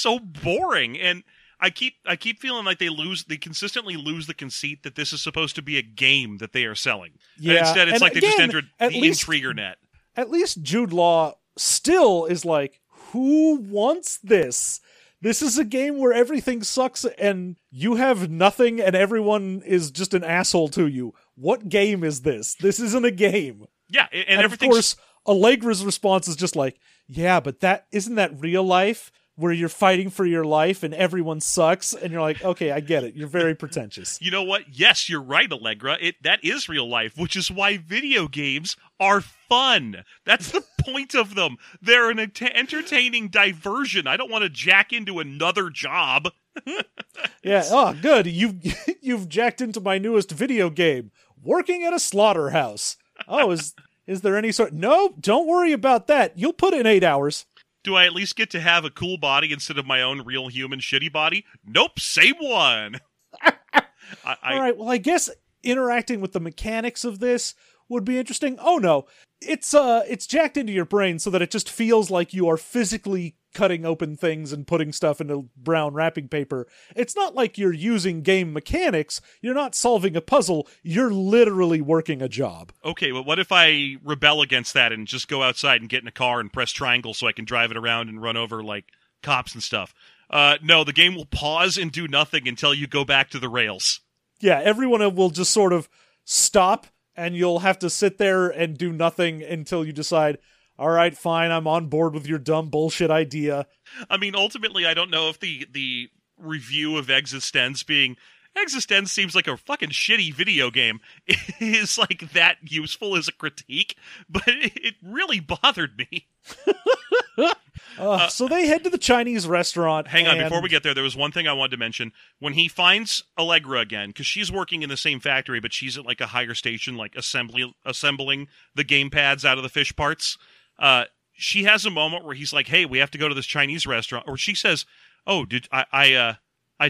so boring. And I keep feeling like they consistently lose the conceit that this is supposed to be a game that they are selling. Yeah. And instead it's they just entered the intriguer net. At least Jude Law still is like, who wants this? This is a game where everything sucks and you have nothing and everyone is just an asshole to you. What game is this? This isn't a game. Yeah, and everything's... Of course, Allegra's response is just like, yeah, but that isn't that real life? Where you're fighting for your life and everyone sucks, and you're like, okay, I get it. You're very pretentious. You know what? Yes, you're right, Allegra. That is real life, which is why video games are fun. That's the point of them. They're an entertaining diversion. I don't want to jack into another job. Yeah, oh, good. You've jacked into my newest video game, working at a slaughterhouse. Oh, is there any sort... No, don't worry about that. You'll put in 8 hours. Do I at least get to have a cool body instead of my own real human shitty body? Nope, same one. All right, well, I guess interacting with the mechanics of this would be interesting. Oh no, it's jacked into your brain so that it just feels like you are physically cutting open things and putting stuff into brown wrapping paper. It's not like you're using game mechanics. You're not solving a puzzle. You're literally working a job. Okay, but what if I rebel against that and just go outside and get in a car and press triangle so I can drive it around and run over, like, cops and stuff? No, the game will pause and do nothing until you go back to the rails. Yeah, everyone will just sort of stop, and you'll have to sit there and do nothing until you decide, all right, fine, I'm on board with your dumb bullshit idea. I mean, ultimately, I don't know if the review of Existenz being, Existenz seems like a fucking shitty video game, is like that useful as a critique, but it really bothered me. So they head to the Chinese restaurant. Hang on, before we get there was one thing I wanted to mention. When he finds Allegra again, because she's working in the same factory, but she's at like a higher station, like assembling the game pads out of the fish parts. She has a moment where he's like, hey, we have to go to this Chinese restaurant. Or she says, oh, dude, I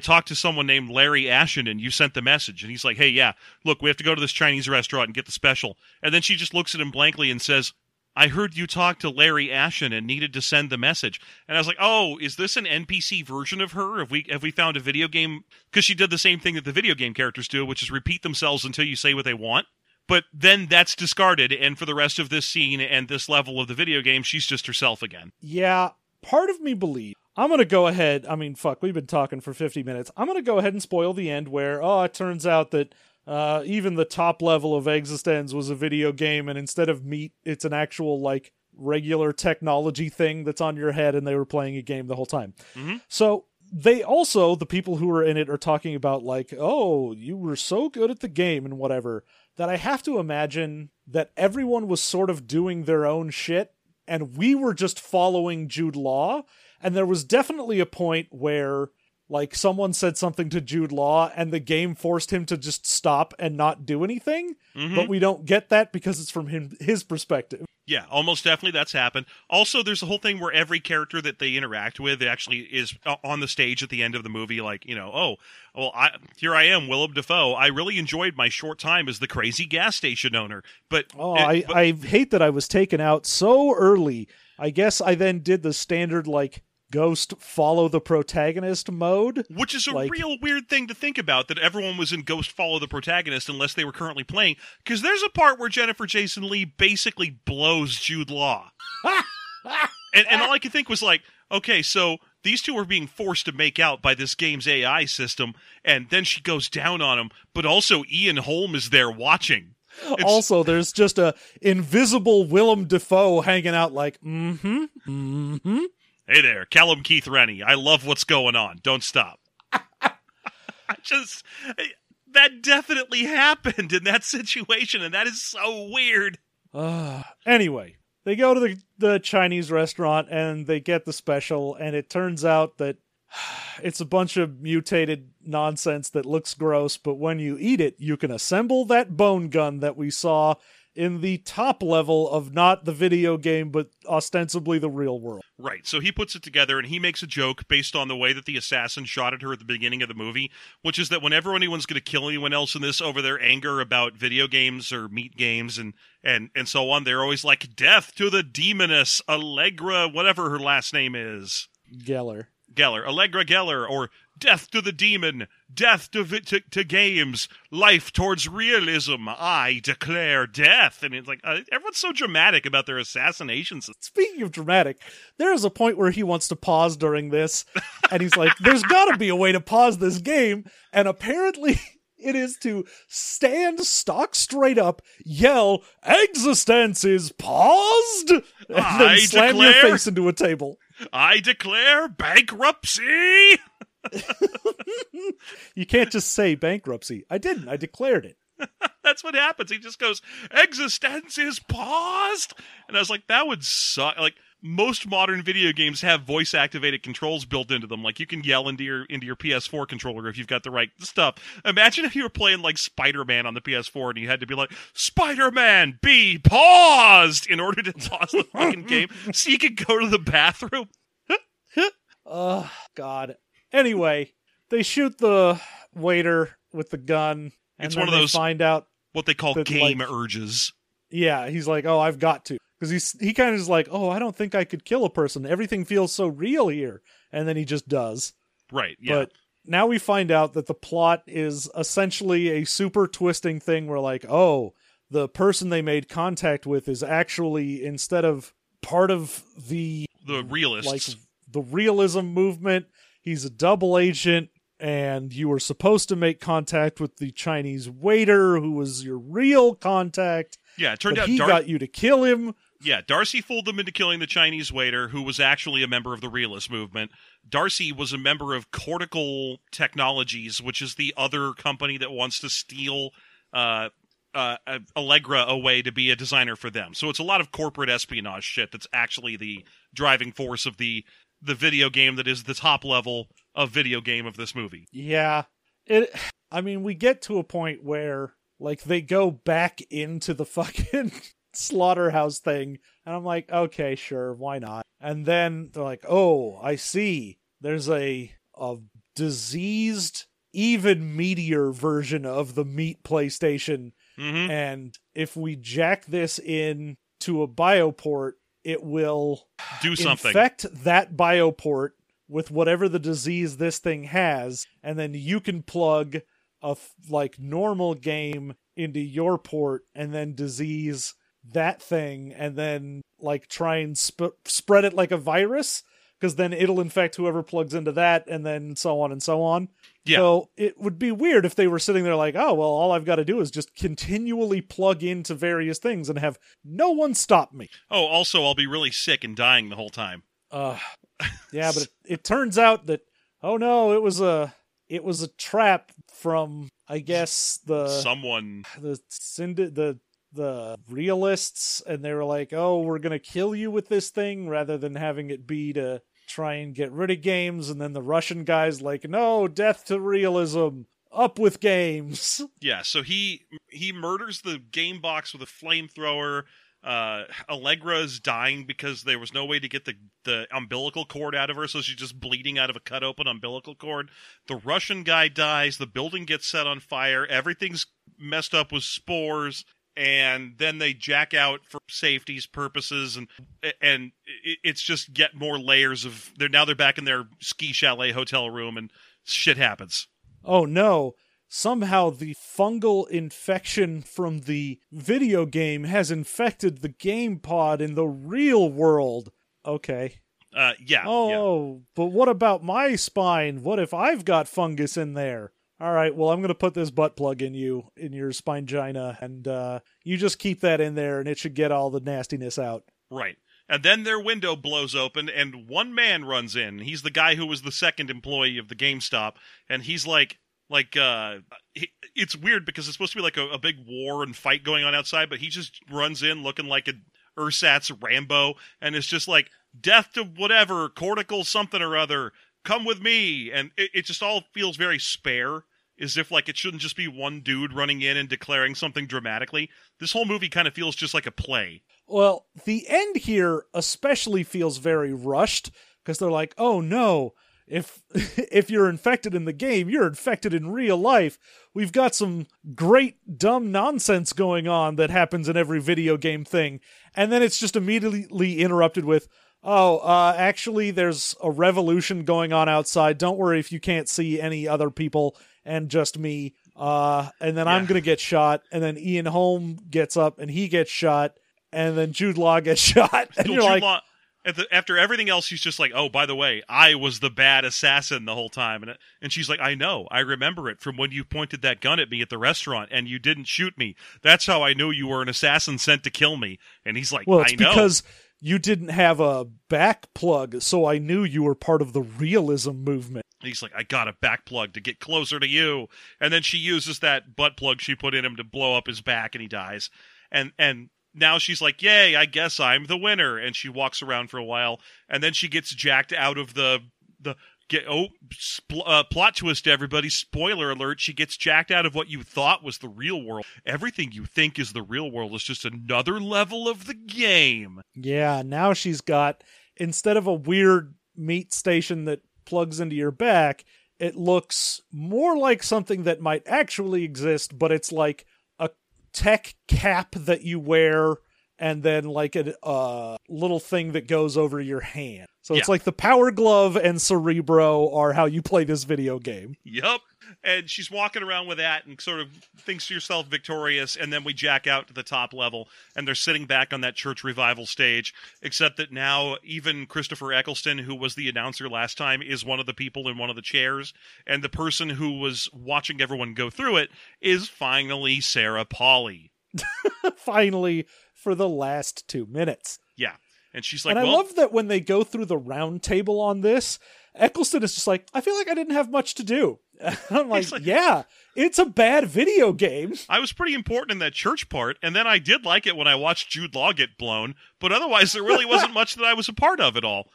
talked to someone named Larry Ashen and you sent the message. And he's like, hey, yeah, look, we have to go to this Chinese restaurant and get the special. And then she just looks at him blankly and says, I heard you talk to Larry Ashen and needed to send the message. And I was like, oh, is this an NPC version of her? Have we found a video game? Because she did the same thing that the video game characters do, which is repeat themselves until you say what they want. But then that's discarded, and for the rest of this scene and this level of the video game, she's just herself again. Yeah, part of me believes. I'm going to go ahead. I mean, fuck, we've been talking for 50 minutes. I'm going to go ahead and spoil the end where, oh, it turns out that even the top level of Existenz was a video game, and instead of meat, it's an actual, like, regular technology thing that's on your head, and they were playing a game the whole time. Mm-hmm. So they also, the people who are in it, are talking about, like, oh, you were so good at the game and whatever, that I have to imagine that everyone was sort of doing their own shit, and we were just following Jude Law, and there was definitely a point where, like, someone said something to Jude Law and the game forced him to just stop and not do anything. Mm-hmm. But we don't get that because it's from his perspective. Yeah, almost definitely that's happened. Also, there's a whole thing where every character that they interact with actually is on the stage at the end of the movie. Like, you know, oh, well, here I am, Willem Dafoe. I really enjoyed my short time as the crazy gas station owner. But I hate that I was taken out so early. I guess I then did the standard, like, Ghost follow the protagonist mode, which is a real weird thing to think about, that everyone was in Ghost follow the protagonist unless they were currently playing, because there's a part where Jennifer Jason Leigh basically blows Jude Law. and all I could think was like, okay, so these two are being forced to make out by this game's AI system, and then she goes down on him, but also Ian Holm is there watching. Also, there's just a invisible Willem Dafoe hanging out like, hey there, Callum Keith Rennie. I love what's going on. Don't stop. That definitely happened in that situation, and that is so weird. Anyway, they go to the Chinese restaurant, and they get the special, and it turns out that it's a bunch of mutated nonsense that looks gross, but when you eat it, you can assemble that bone gun that we saw in the top level of not the video game, but ostensibly the real world. Right, so he puts it together, and he makes a joke based on the way that the assassin shot at her at the beginning of the movie, which is that whenever anyone's going to kill anyone else in this over their anger about video games or meat games and so on, they're always like, death to the demoness, Allegra, whatever her last name is. Geller, Allegra Geller, or death to the demon, death to games, life towards realism, I declare death. And it's like, everyone's so dramatic about their assassinations. Speaking of dramatic, there is a point where he wants to pause during this, and he's like, there's gotta be a way to pause this game, and apparently it is to stand stock straight up, yell, Existenz is paused, and then slam your face into a table. I declare bankruptcy! You can't just say bankruptcy. I didn't. I declared it. That's what happens. He just goes, Existenz is paused! And I was like, that would suck. Like, most modern video games have voice-activated controls built into them. Like, you can yell into your PS4 controller if you've got the right stuff. Imagine if you were playing, like, Spider-Man on the PS4 and you had to be like, Spider-Man, be paused! In order to pause the fucking game so you could go to the bathroom. Oh, God. Anyway, they shoot the waiter with the gun. And it's one of those, find out what they call game urges. Yeah, he's like, oh, I've got to. Because he kind of is like, oh, I don't think I could kill a person. Everything feels so real here. And then he just does. Right, yeah. But now we find out that the plot is essentially a super twisting thing where like, oh, the person they made contact with is actually, instead of part of the realists, like the realism movement, he's a double agent, and you were supposed to make contact with the Chinese waiter who was your real contact. Yeah, it turned out he got you to kill him. Yeah, Darcy fooled them into killing the Chinese waiter, who was actually a member of the realist movement. Darcy was a member of Cortical Technologies, which is the other company that wants to steal Allegra away to be a designer for them. So it's a lot of corporate espionage shit that's actually the driving force of the video game that is the top level of video game of this movie. Yeah. I mean, we get to a point where like they go back into the fucking slaughterhouse thing, and I'm like, okay, sure, why not? And then they're like, oh, I see. There's a diseased, even meatier version of the meat PlayStation. Mm-hmm. And if we jack this in to a bioport, it will do something. Infect that bioport with whatever the disease this thing has, and then you can plug a normal game into your port and then disease that thing, and then like try and spread it like a virus, because then it'll infect whoever plugs into that, and then so on and so on. Yeah. So it would be weird if they were sitting there like, oh, well, all I've got to do is just continually plug into various things and have no one stop me. Oh, also, I'll be really sick and dying the whole time. Yeah, but it turns out that, oh no, it was a trap from, I guess, the realists, and they were like, oh, we're going to kill you with this thing rather than having it be to try and get rid of games. And then the Russian guy's like, no, death to realism, up with games. Yeah, so he murders the game box with a flamethrower. Allegra is dying because there was no way to get the umbilical cord out of her, so she's just bleeding out of a cut open umbilical cord. The Russian guy dies, the building gets set on fire, everything's messed up with spores, and then they jack out for safety's purposes, and it's just get more layers of... Now they're back in their ski chalet hotel room, and shit happens. Oh no. Somehow the fungal infection from the video game has infected the game pod in the real world. Okay. Yeah. Oh, yeah. But what about my spine? What if I've got fungus in there? All right, well, I'm going to put this butt plug in your spine-gina, and you just keep that in there, and it should get all the nastiness out. Right. And then their window blows open, and one man runs in. He's the guy who was the second employee of the GameStop, and he's it's weird because it's supposed to be like a big war and fight going on outside, but he just runs in looking like an ersatz Rambo, and it's just like, death to whatever, cortical something or other, come with me. And it just all feels very spare, as if like it shouldn't just be one dude running in and declaring something dramatically. This whole movie kind of feels just like a play. Well, the end here especially feels very rushed, because they're like, oh no, If you're infected in the game, you're infected in real life. We've got some great dumb nonsense going on that happens in every video game thing. And then it's just immediately interrupted with, oh, actually there's a revolution going on outside. Don't worry if you can't see any other people and just me. And then I'm going to get shot. And then Ian Holm gets up and he gets shot. And then Jude Law gets shot. And you're like... After everything else, he's just like, oh, by the way, I was the bad assassin the whole time. And she's like, I know. I remember it from when you pointed that gun at me at the restaurant and you didn't shoot me. That's how I knew you were an assassin sent to kill me. And he's like, well, I know. Well, because you didn't have a back plug, so I knew you were part of the realism movement. And he's like, I got a back plug to get closer to you. And then she uses that butt plug she put in him to blow up his back, and he dies. And now she's like, yay, I guess I'm the winner. And she walks around for a while, and then she gets jacked out of plot twist, everybody. Spoiler alert. She gets jacked out of what you thought was the real world. Everything you think is the real world is just another level of the game. Yeah, now she's got, instead of a weird meat station that plugs into your back, it looks more like something that might actually exist, but it's like tech cap that you wear and then like a little thing that goes over your hand. So it's like the Power Glove and Cerebro are how you play this video game. Yep. And she's walking around with that and sort of thinks to herself victorious, and then we jack out to the top level, and they're sitting back on that church revival stage, except that now even Christopher Eccleston, who was the announcer last time, is one of the people in one of the chairs, and the person who was watching everyone go through it is finally Sarah Polley. Finally, for the last 2 minutes. Yeah. And she's like, and I love that when they go through the round table on this, Eccleston is just like, I feel like I didn't have much to do. And I'm like, yeah, it's a bad video game. I was pretty important in that church part, and then I did like it when I watched Jude Law get blown, but otherwise there really wasn't much that I was a part of at all.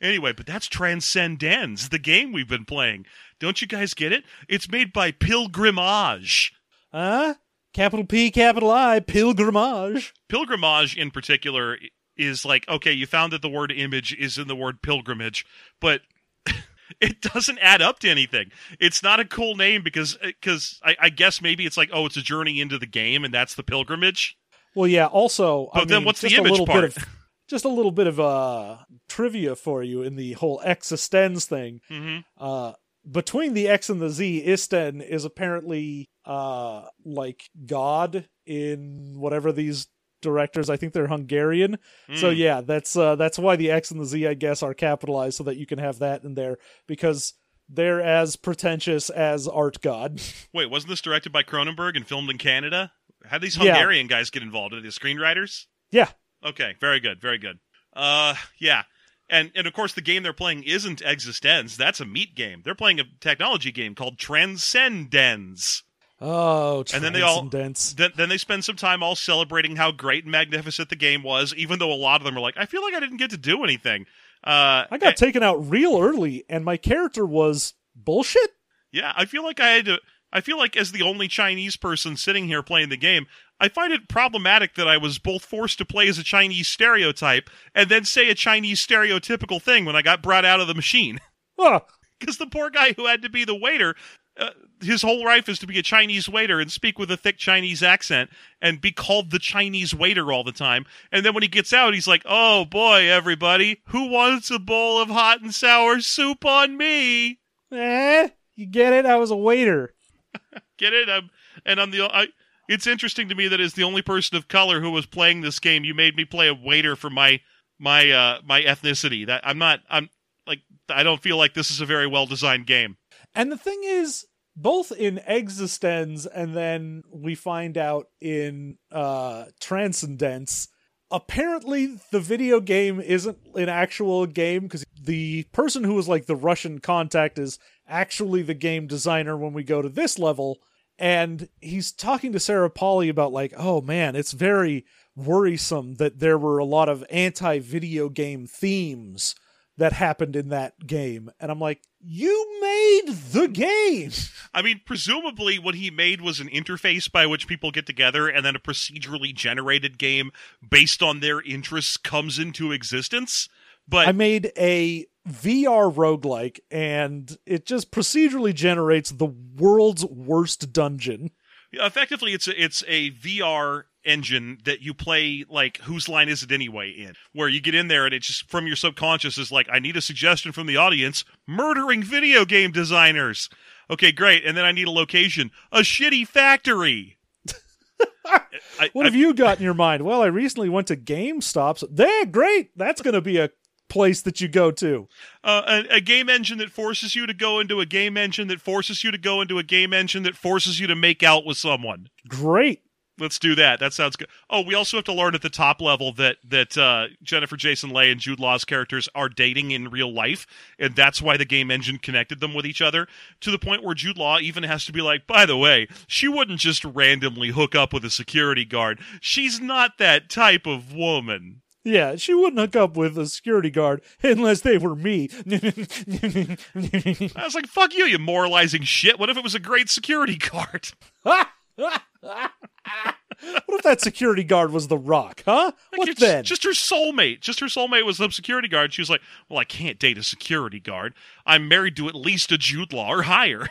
Anyway, but that's TransCendenZ, the game we've been playing. Don't you guys get it? It's made by Pilgrimage. Huh? Capital P, capital I, Pilgrimage. Pilgrimage in particular is like, okay, you found that the word image is in the word pilgrimage, but it doesn't add up to anything. It's not a cool name because I guess maybe it's like, oh, it's a journey into the game, and that's the pilgrimage. Well, yeah, also... But then what's the image part? Just a little bit of trivia for you in the whole Existenz thing. Mm-hmm. Between the X and the Z, Isten is apparently like God in whatever these... directors, I think they're Hungarian. So yeah, that's why the X and the Z, I guess, are capitalized so that you can have that in there, because they're as pretentious as Art God. Wait, wasn't this directed by Cronenberg and filmed in Canada? How'd these Hungarian guys get involved? Are they screenwriters? Yeah. Okay, very good, very good. Yeah. And of course the game they're playing isn't Existenz, that's a meat game. They're playing a technology game called TransCendenZ. Oh, and then they all then they spend some time all celebrating how great and magnificent the game was, even though a lot of them are like, I feel like I didn't get to do anything. I got taken out real early, and my character was bullshit. Yeah, I feel like I had to. I feel like as the only Chinese person sitting here playing the game, I find it problematic that I was both forced to play as a Chinese stereotype and then say a Chinese stereotypical thing when I got brought out of the machine. Because the poor guy who had to be the waiter. His whole life is to be a Chinese waiter and speak with a thick Chinese accent and be called the Chinese waiter all the time. And then when he gets out, he's like, oh boy, everybody, who wants a bowl of hot and sour soup on me? You get it? I was a waiter. Get it? It's interesting to me that as the only person of color who was playing this game, you made me play a waiter for my ethnicity. That I don't feel like this is a very well-designed game. And the thing is, both in Existenz and then we find out in TransCendenZ, apparently the video game isn't an actual game, because the person who was like the Russian contact is actually the game designer when we go to this level. And he's talking to Sarah Polley about like, oh man, it's very worrisome that there were a lot of anti-video game themes that happened in that game. And I'm like, you made the game! I mean, presumably what he made was an interface by which people get together, and then a procedurally generated game based on their interests comes into existence. But I made a VR roguelike, and it just procedurally generates the world's worst dungeon. Effectively, it's a VR engine that you play, like, Whose Line Is It Anyway? in, where you get in there and it's just from your subconscious is like, I need a suggestion from the audience, murdering video game designers. Okay, great. And then I need a location, a shitty factory. What have you got in your mind? Well, I recently went to GameStop. So, they're great. That's going to be a place that you go to. A game engine that forces you to go into a game engine that forces you to go into a game engine that forces you to make out with someone. Great. Let's do that. That sounds good. Oh, we also have to learn at the top level that Jennifer Jason Leigh and Jude Law's characters are dating in real life, and that's why the game engine connected them with each other, to the point where Jude Law even has to be like, by the way, she wouldn't just randomly hook up with a security guard. She's not that type of woman. Yeah, she wouldn't hook up with a security guard unless they were me. I was like, fuck you, you moralizing shit. What if it was a great security guard? What if that security guard was The Rock, huh? What then? Just her soulmate. Just her soulmate was the security guard. She was like, well, I can't date a security guard. I'm married to at least a Jude Law or higher.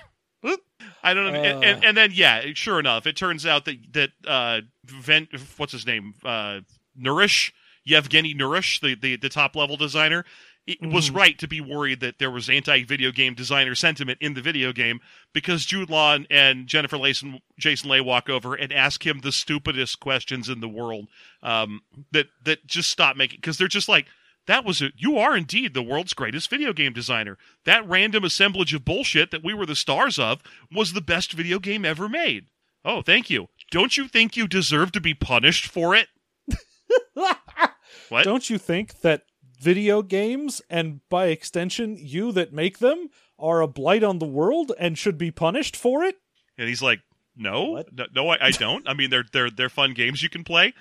I don't know. And then, yeah, sure enough, it turns out that what's his name? Yevgeny Nourish, the top level designer, was right to be worried that there was anti-video game designer sentiment in the video game, because Jude Law and Jennifer Jason Leigh walk over and ask him the stupidest questions in the world that just stop making, because they're just like, you are indeed the world's greatest video game designer. That random assemblage of bullshit that we were the stars of was the best video game ever made. Oh, thank you. Don't you think you deserve to be punished for it? What? Don't you think that video games, and by extension, you that make them, are a blight on the world and should be punished for it? And he's like, no, I don't. I mean, they're fun games you can play.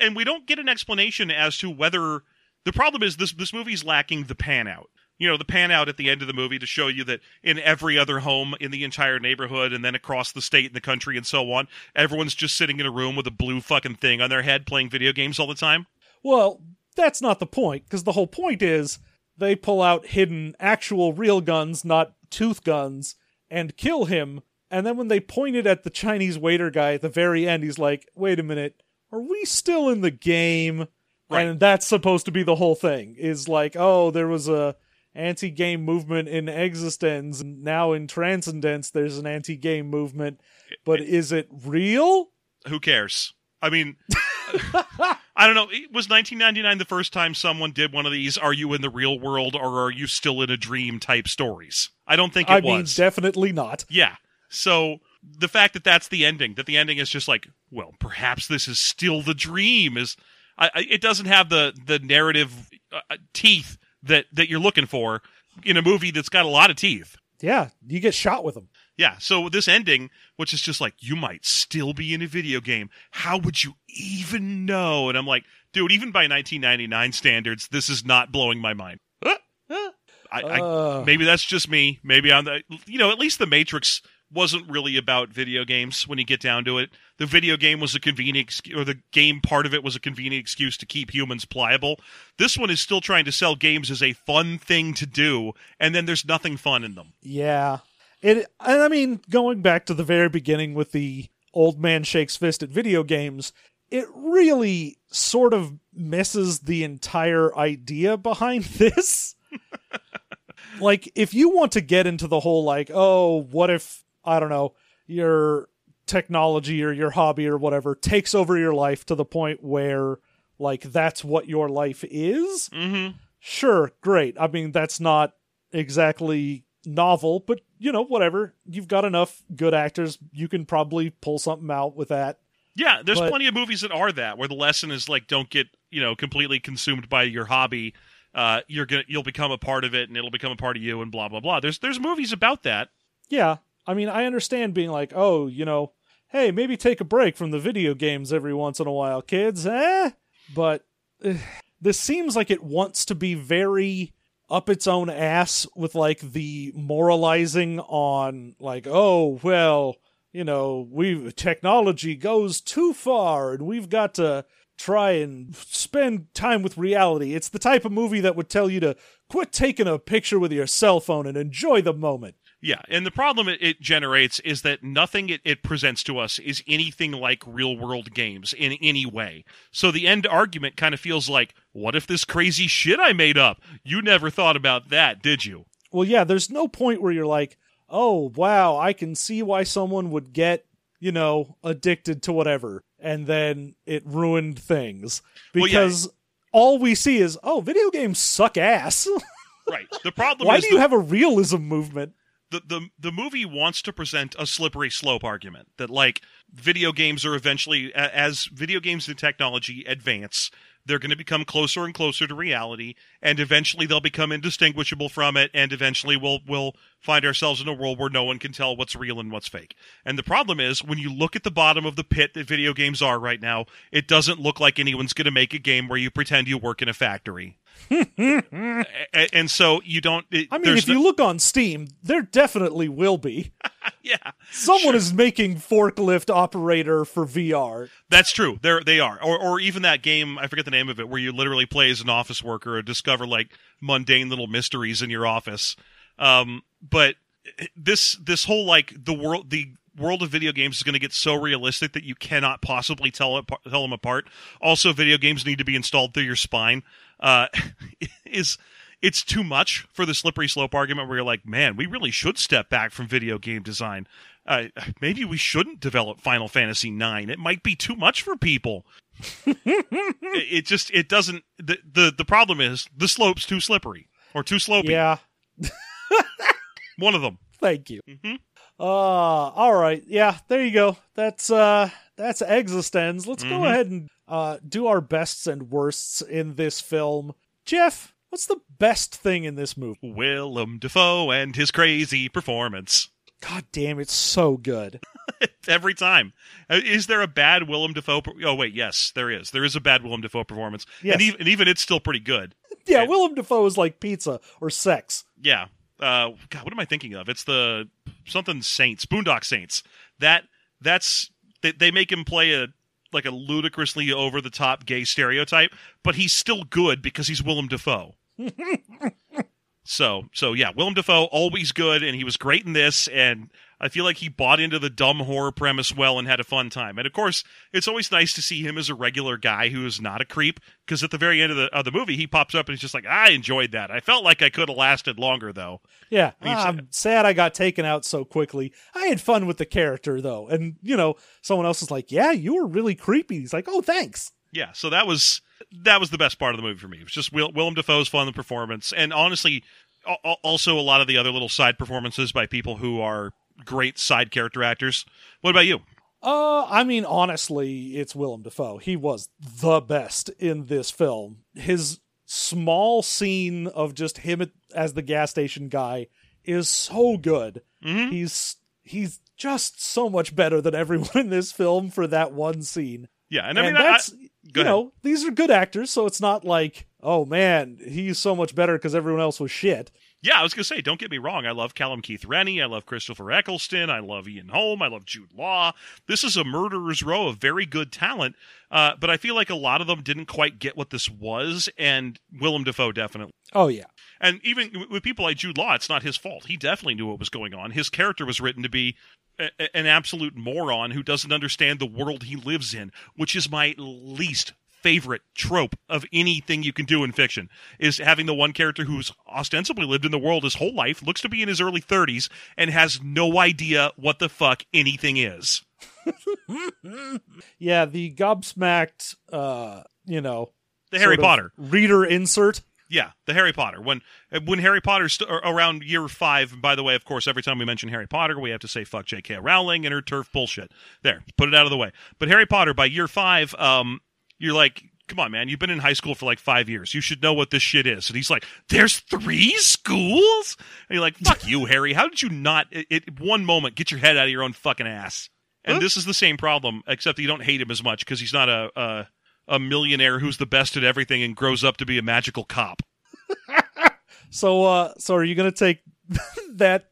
And we don't get an explanation as to whether... The problem is this movie's lacking the pan out. You know, the pan out at the end of the movie to show you that in every other home in the entire neighborhood and then across the state and the country and so on, everyone's just sitting in a room with a blue fucking thing on their head playing video games all the time. Well, that's not the point, because the whole point is they pull out hidden actual real guns, not tooth guns, and kill him. And then when they point it at the Chinese waiter guy at the very end, he's like, wait a minute, are we still in the game? Right. And that's supposed to be the whole thing, is like, oh, there was a anti-game movement in Existenz, and now in TransCendenZ there's an anti-game movement, but is it real? Who cares? I mean, I don't know. It was 1999 the first time someone did one of these, are you in the real world or are you still in a dream type stories? I don't think it was. I mean, definitely not. Yeah. So... the fact that that's the ending, that the ending is just like, well, perhaps this is still the dream, it doesn't have the narrative teeth that you're looking for in a movie that's got a lot of teeth. Yeah, you get shot with them. Yeah, so this ending, which is just like, you might still be in a video game. How would you even know? And I'm like, dude, even by 1999 standards, this is not blowing my mind. Maybe that's just me. Maybe at least The Matrix wasn't really about video games when you get down to it. The video game was a convenient, or the game part of it was a convenient excuse to keep humans pliable. This one is still trying to sell games as a fun thing to do, and then there's nothing fun in them. Yeah. And I mean, going back to the very beginning with the old man shakes fist at video games, it really sort of misses the entire idea behind this. Like, if you want to get into the whole, like, oh, what if, I don't know, your technology or your hobby or whatever takes over your life to the point where, like, that's what your life is. Mm-hmm. Sure, great. I mean, that's not exactly novel, but, you know, whatever. You've got enough good actors. You can probably pull something out with that. Yeah, there's plenty of movies that are that, where the lesson is, like, don't get, you know, completely consumed by your hobby. You'll become a part of it, and it'll become a part of you, and blah, blah, blah. There's movies about that. Yeah. I mean, I understand being like, oh, you know, hey, maybe take a break from the video games every once in a while, kids. But this seems like it wants to be very up its own ass with, like, the moralizing on, like, oh, well, you know, technology goes too far, and we've got to try and spend time with reality. It's the type of movie that would tell you to quit taking a picture with your cell phone and enjoy the moment. Yeah, and the problem it generates is that nothing it presents to us is anything like real-world games in any way. So the end argument kind of feels like, what if this crazy shit I made up? You never thought about that, did you? Well, yeah, there's no point where you're like, oh, wow, I can see why someone would get, you know, addicted to whatever, and then it ruined things. Because all we see is, oh, video games suck ass. Right. The problem is, why do you have a realism movement? The movie wants to present a slippery slope argument that, like, video games are eventually, as video games and technology advance, they're going to become closer and closer to reality, and eventually they'll become indistinguishable from it, and eventually we'll find ourselves in a world where no one can tell what's real and what's fake. And the problem is, when you look at the bottom of the pit that video games are right now, it doesn't look like anyone's going to make a game where you pretend you work in a factory. And so you don't... If you look on Steam, there definitely will be. Yeah. Someone is making Forklift Operator for VR. That's true. They are. Or even that game, I forget the name of it, where you literally play as an office worker or discover, like, mundane little mysteries in your office. But this whole like the world of video games is going to get so realistic that you cannot possibly tell them apart. Also, video games need to be installed through your spine. It's too much for the slippery slope argument where you're like, man, we really should step back from video game design. Maybe we shouldn't develop Final Fantasy IX. It might be too much for people. It doesn't. The problem is the slope's too slippery or too slopey. Yeah. One of them. Thank you. Mm-hmm. All right. Yeah, there you go. That's Existenz. Let's go ahead and do our bests and worsts in this film. Jeff, what's the best thing in this movie? Willem Dafoe and his crazy performance. God damn, it's so good. Every time. Is there a bad Willem Dafoe? Oh, wait, yes, there is. There is a bad Willem Dafoe performance. Yes. And even it's still pretty good. Yeah, right? Willem Dafoe is like pizza or sex. Yeah. God, what am I thinking of? It's the something Saints, Boondock Saints. They make him play a ludicrously over-the-top gay stereotype, but he's still good because he's Willem Dafoe. So yeah, Willem Dafoe, always good, and he was great in this, and I feel like he bought into the dumb horror premise well and had a fun time. And of course, it's always nice to see him as a regular guy who is not a creep, because at the very end of the movie, he pops up and he's just like, I enjoyed that. I felt like I could have lasted longer, though. Yeah, I'm sad I got taken out so quickly. I had fun with the character, though. And, you know, someone else is like, yeah, you were really creepy. He's like, oh, thanks. Yeah, so that was the best part of the movie for me. It was just Willem Dafoe's fun performance, and honestly, also a lot of the other little side performances by people who are great side character actors. What about you? I mean, honestly, it's Willem Dafoe. He was the best in this film. His small scene of just him as the gas station guy is so good. Mm-hmm. He's just so much better than everyone in this film for that one scene. Yeah, and I mean, that's... You know, these are good actors, so it's not like, oh man, he's so much better because everyone else was shit. Yeah, I was going to say, don't get me wrong. I love Callum Keith Rennie. I love Christopher Eccleston. I love Ian Holm. I love Jude Law. This is a murderer's row of very good talent, but I feel like a lot of them didn't quite get what this was, and Willem Dafoe definitely. Oh, yeah. And even with people like Jude Law, it's not his fault. He definitely knew what was going on. His character was written to be an absolute moron who doesn't understand the world he lives in, which is my least favorite trope of anything you can do in fiction, is having the one character who's ostensibly lived in the world his whole life, looks to be in his early 30s, and has no idea what the fuck anything is. Yeah, the gobsmacked, the Harry Potter reader insert. Yeah, the Harry Potter. When Harry Potter's around year 5, and by the way, of course, every time we mention Harry Potter, we have to say fuck J.K. Rowling and her turf bullshit. There, put it out of the way. But Harry Potter, by year 5, you're like, come on, man, you've been in high school for like 5 years. You should know what this shit is. And he's like, there's 3 schools? And you're like, fuck you, Harry. How did you not, at one moment, get your head out of your own fucking ass? And This is the same problem, except that you don't hate him as much because he's not a millionaire who's the best at everything and grows up to be a magical cop. So are you going to take that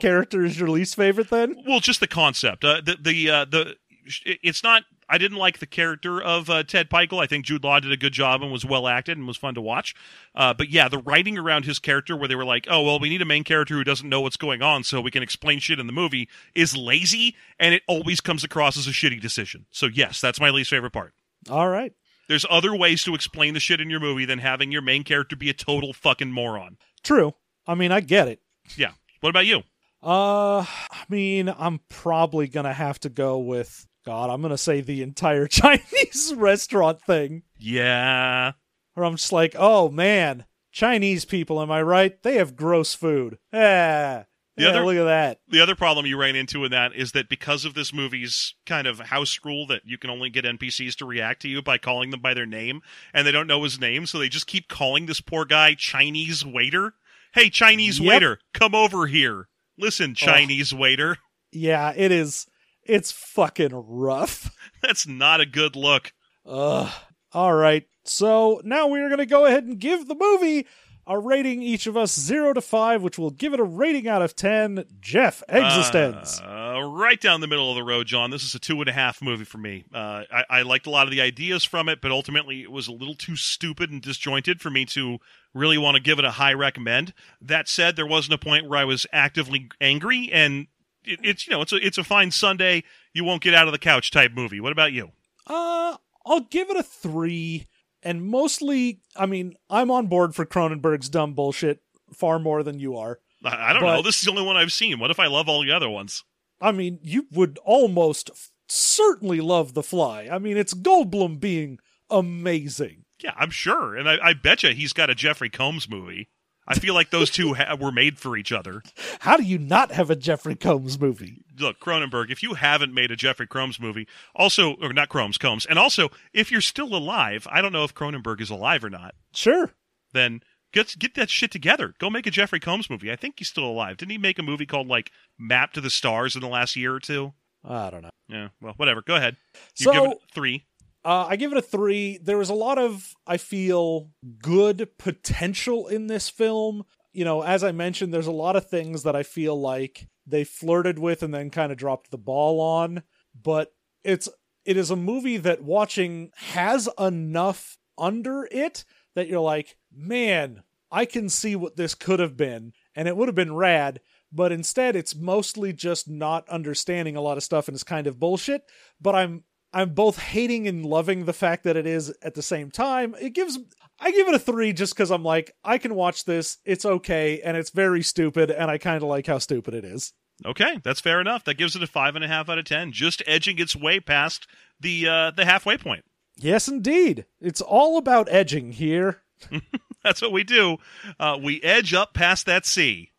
character as your least favorite then? Well, just the concept. It's not. I didn't like the character of Ted Pickle. I think Jude Law did a good job and was well acted and was fun to watch. But yeah, the writing around his character where they were like, oh, well, we need a main character who doesn't know what's going on so we can explain shit in the movie is lazy, and it always comes across as a shitty decision. So yes, that's my least favorite part. All right. There's other ways to explain the shit in your movie than having your main character be a total fucking moron. True. I mean, I get it. Yeah. What about you? I mean, I'm probably going to have to go with, God, I'm going to say the entire Chinese restaurant thing. Yeah. Where I'm just like, oh man, Chinese people, am I right? They have gross food. Ah. Look at that. The other problem you ran into in that is that because of this movie's kind of house rule that you can only get NPCs to react to you by calling them by their name, and they don't know his name, so they just keep calling this poor guy Chinese waiter. Hey, Chinese waiter, come over here. Listen, Chinese waiter. Yeah, it is. It's fucking rough. That's not a good look. All right. So now we're going to go ahead and give the movie are rating each of us 0 to 5, which will give it a rating out of 10. Jeff, Existenz. Right down the middle of the road, John. This is a 2.5 movie for me. I liked a lot of the ideas from it, but ultimately it was a little too stupid and disjointed for me to really want to give it a high recommend. That said, there wasn't a point where I was actively angry, and it's a fine Sunday, you won't get out of the couch type movie. What about you? I'll give it a 3. And mostly, I mean, I'm on board for Cronenberg's dumb bullshit far more than you are. I don't know. This is the only one I've seen. What if I love all the other ones? I mean, you would almost certainly love The Fly. I mean, it's Goldblum being amazing. Yeah, I'm sure. And I bet you he's got a Jeffrey Combs movie. I feel like those two were made for each other. How do you not have a Jeffrey Combs movie? Look, Cronenberg, if you haven't made a Jeffrey Combs movie, Combs, and also, if you're still alive, I don't know if Cronenberg is alive or not. Sure. Then get that shit together. Go make a Jeffrey Combs movie. I think he's still alive. Didn't he make a movie called, like, Map to the Stars in the last year or two? I don't know. Yeah, well, whatever. Go ahead. Give it a 3. I give it a 3. There was a lot of, I feel, good potential in this film. You know, as I mentioned, there's a lot of things that I feel like they flirted with and then kind of dropped the ball on. But it is a movie that watching has enough under it that you're like, man, I can see what this could have been. And it would have been rad. But instead, it's mostly just not understanding a lot of stuff and it's kind of bullshit. But I'm both hating and loving the fact that it is at the same time. I give it a 3 just because I'm like, I can watch this, it's okay, and it's very stupid, and I kind of like how stupid it is. Okay, that's fair enough. That gives it a 5.5 out of 10, just edging its way past the halfway point. Yes, indeed. It's all about edging here. That's what we do. We edge up past that C.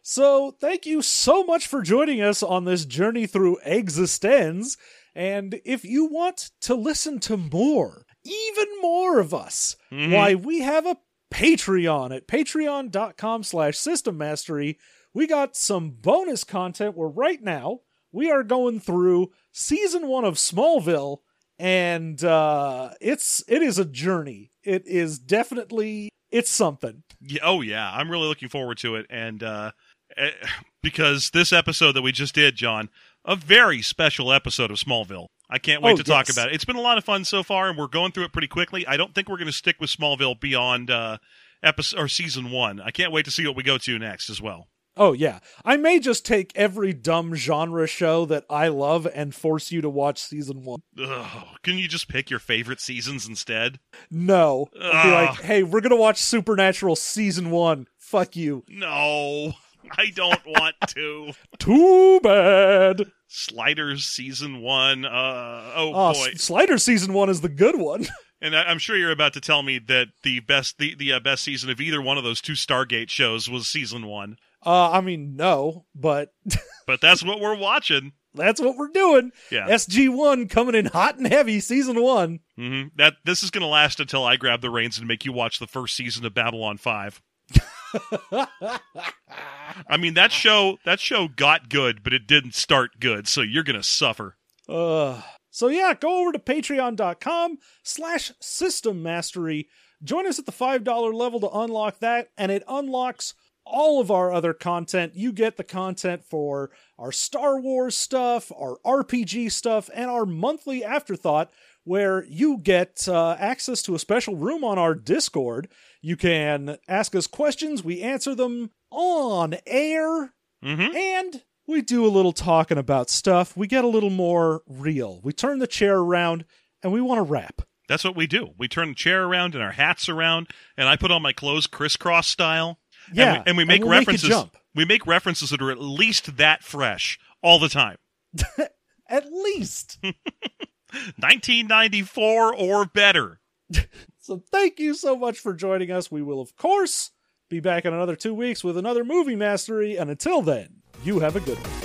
So thank you so much for joining us on this journey through Existenz. And if you want to listen to more, even more of us, why, we have a Patreon at patreon.com/systemmastery. We got some bonus content where right now we are going through season 1 of Smallville, and it is a journey. It is definitely, it's something. Oh yeah, I'm really looking forward to it, and because this episode that we just did, John, a very special episode of Smallville. I can't wait to talk about it. It's been a lot of fun so far, and we're going through it pretty quickly. I don't think we're going to stick with Smallville beyond episode or season 1. I can't wait to see what we go to next as well. Oh, yeah. I may just take every dumb genre show that I love and force you to watch season 1. Ugh, can you just pick your favorite seasons instead? No. I'll be like, hey, we're going to watch Supernatural season 1. Fuck you. No. I don't want to. Too bad. Sliders season 1. Boy. Sliders season 1 is the good one. And I'm sure you're about to tell me that the best season of either one of those two Stargate shows was season 1. I mean, no, but but that's what we're watching. That's what we're doing. Yeah. SG-1 coming in hot and heavy, season 1. Mm-hmm. This is going to last until I grab the reins and make you watch the first season of Babylon 5. I mean, that show got good, but it didn't start good, so you're gonna suffer. So yeah, go over to patreon.com/systemmastery. Join us at the $5 level to unlock that, and it unlocks all of our other content. You get the content for our Star Wars stuff, our RPG stuff, and our monthly afterthought, where you get access to a special room on our Discord. You can ask us questions. We answer them on air. Mm-hmm. And we do a little talking about stuff. We get a little more real. We turn the chair around, and we want to rap. That's what we do. We turn the chair around and our hats around, and I put on my clothes crisscross style. Yeah, and we make references. We make references that are at least that fresh all the time. At least. 1994 or better. So thank you so much for joining us. We will, of course, be back in another 2 weeks with another movie mastery. And until then, you have a good one.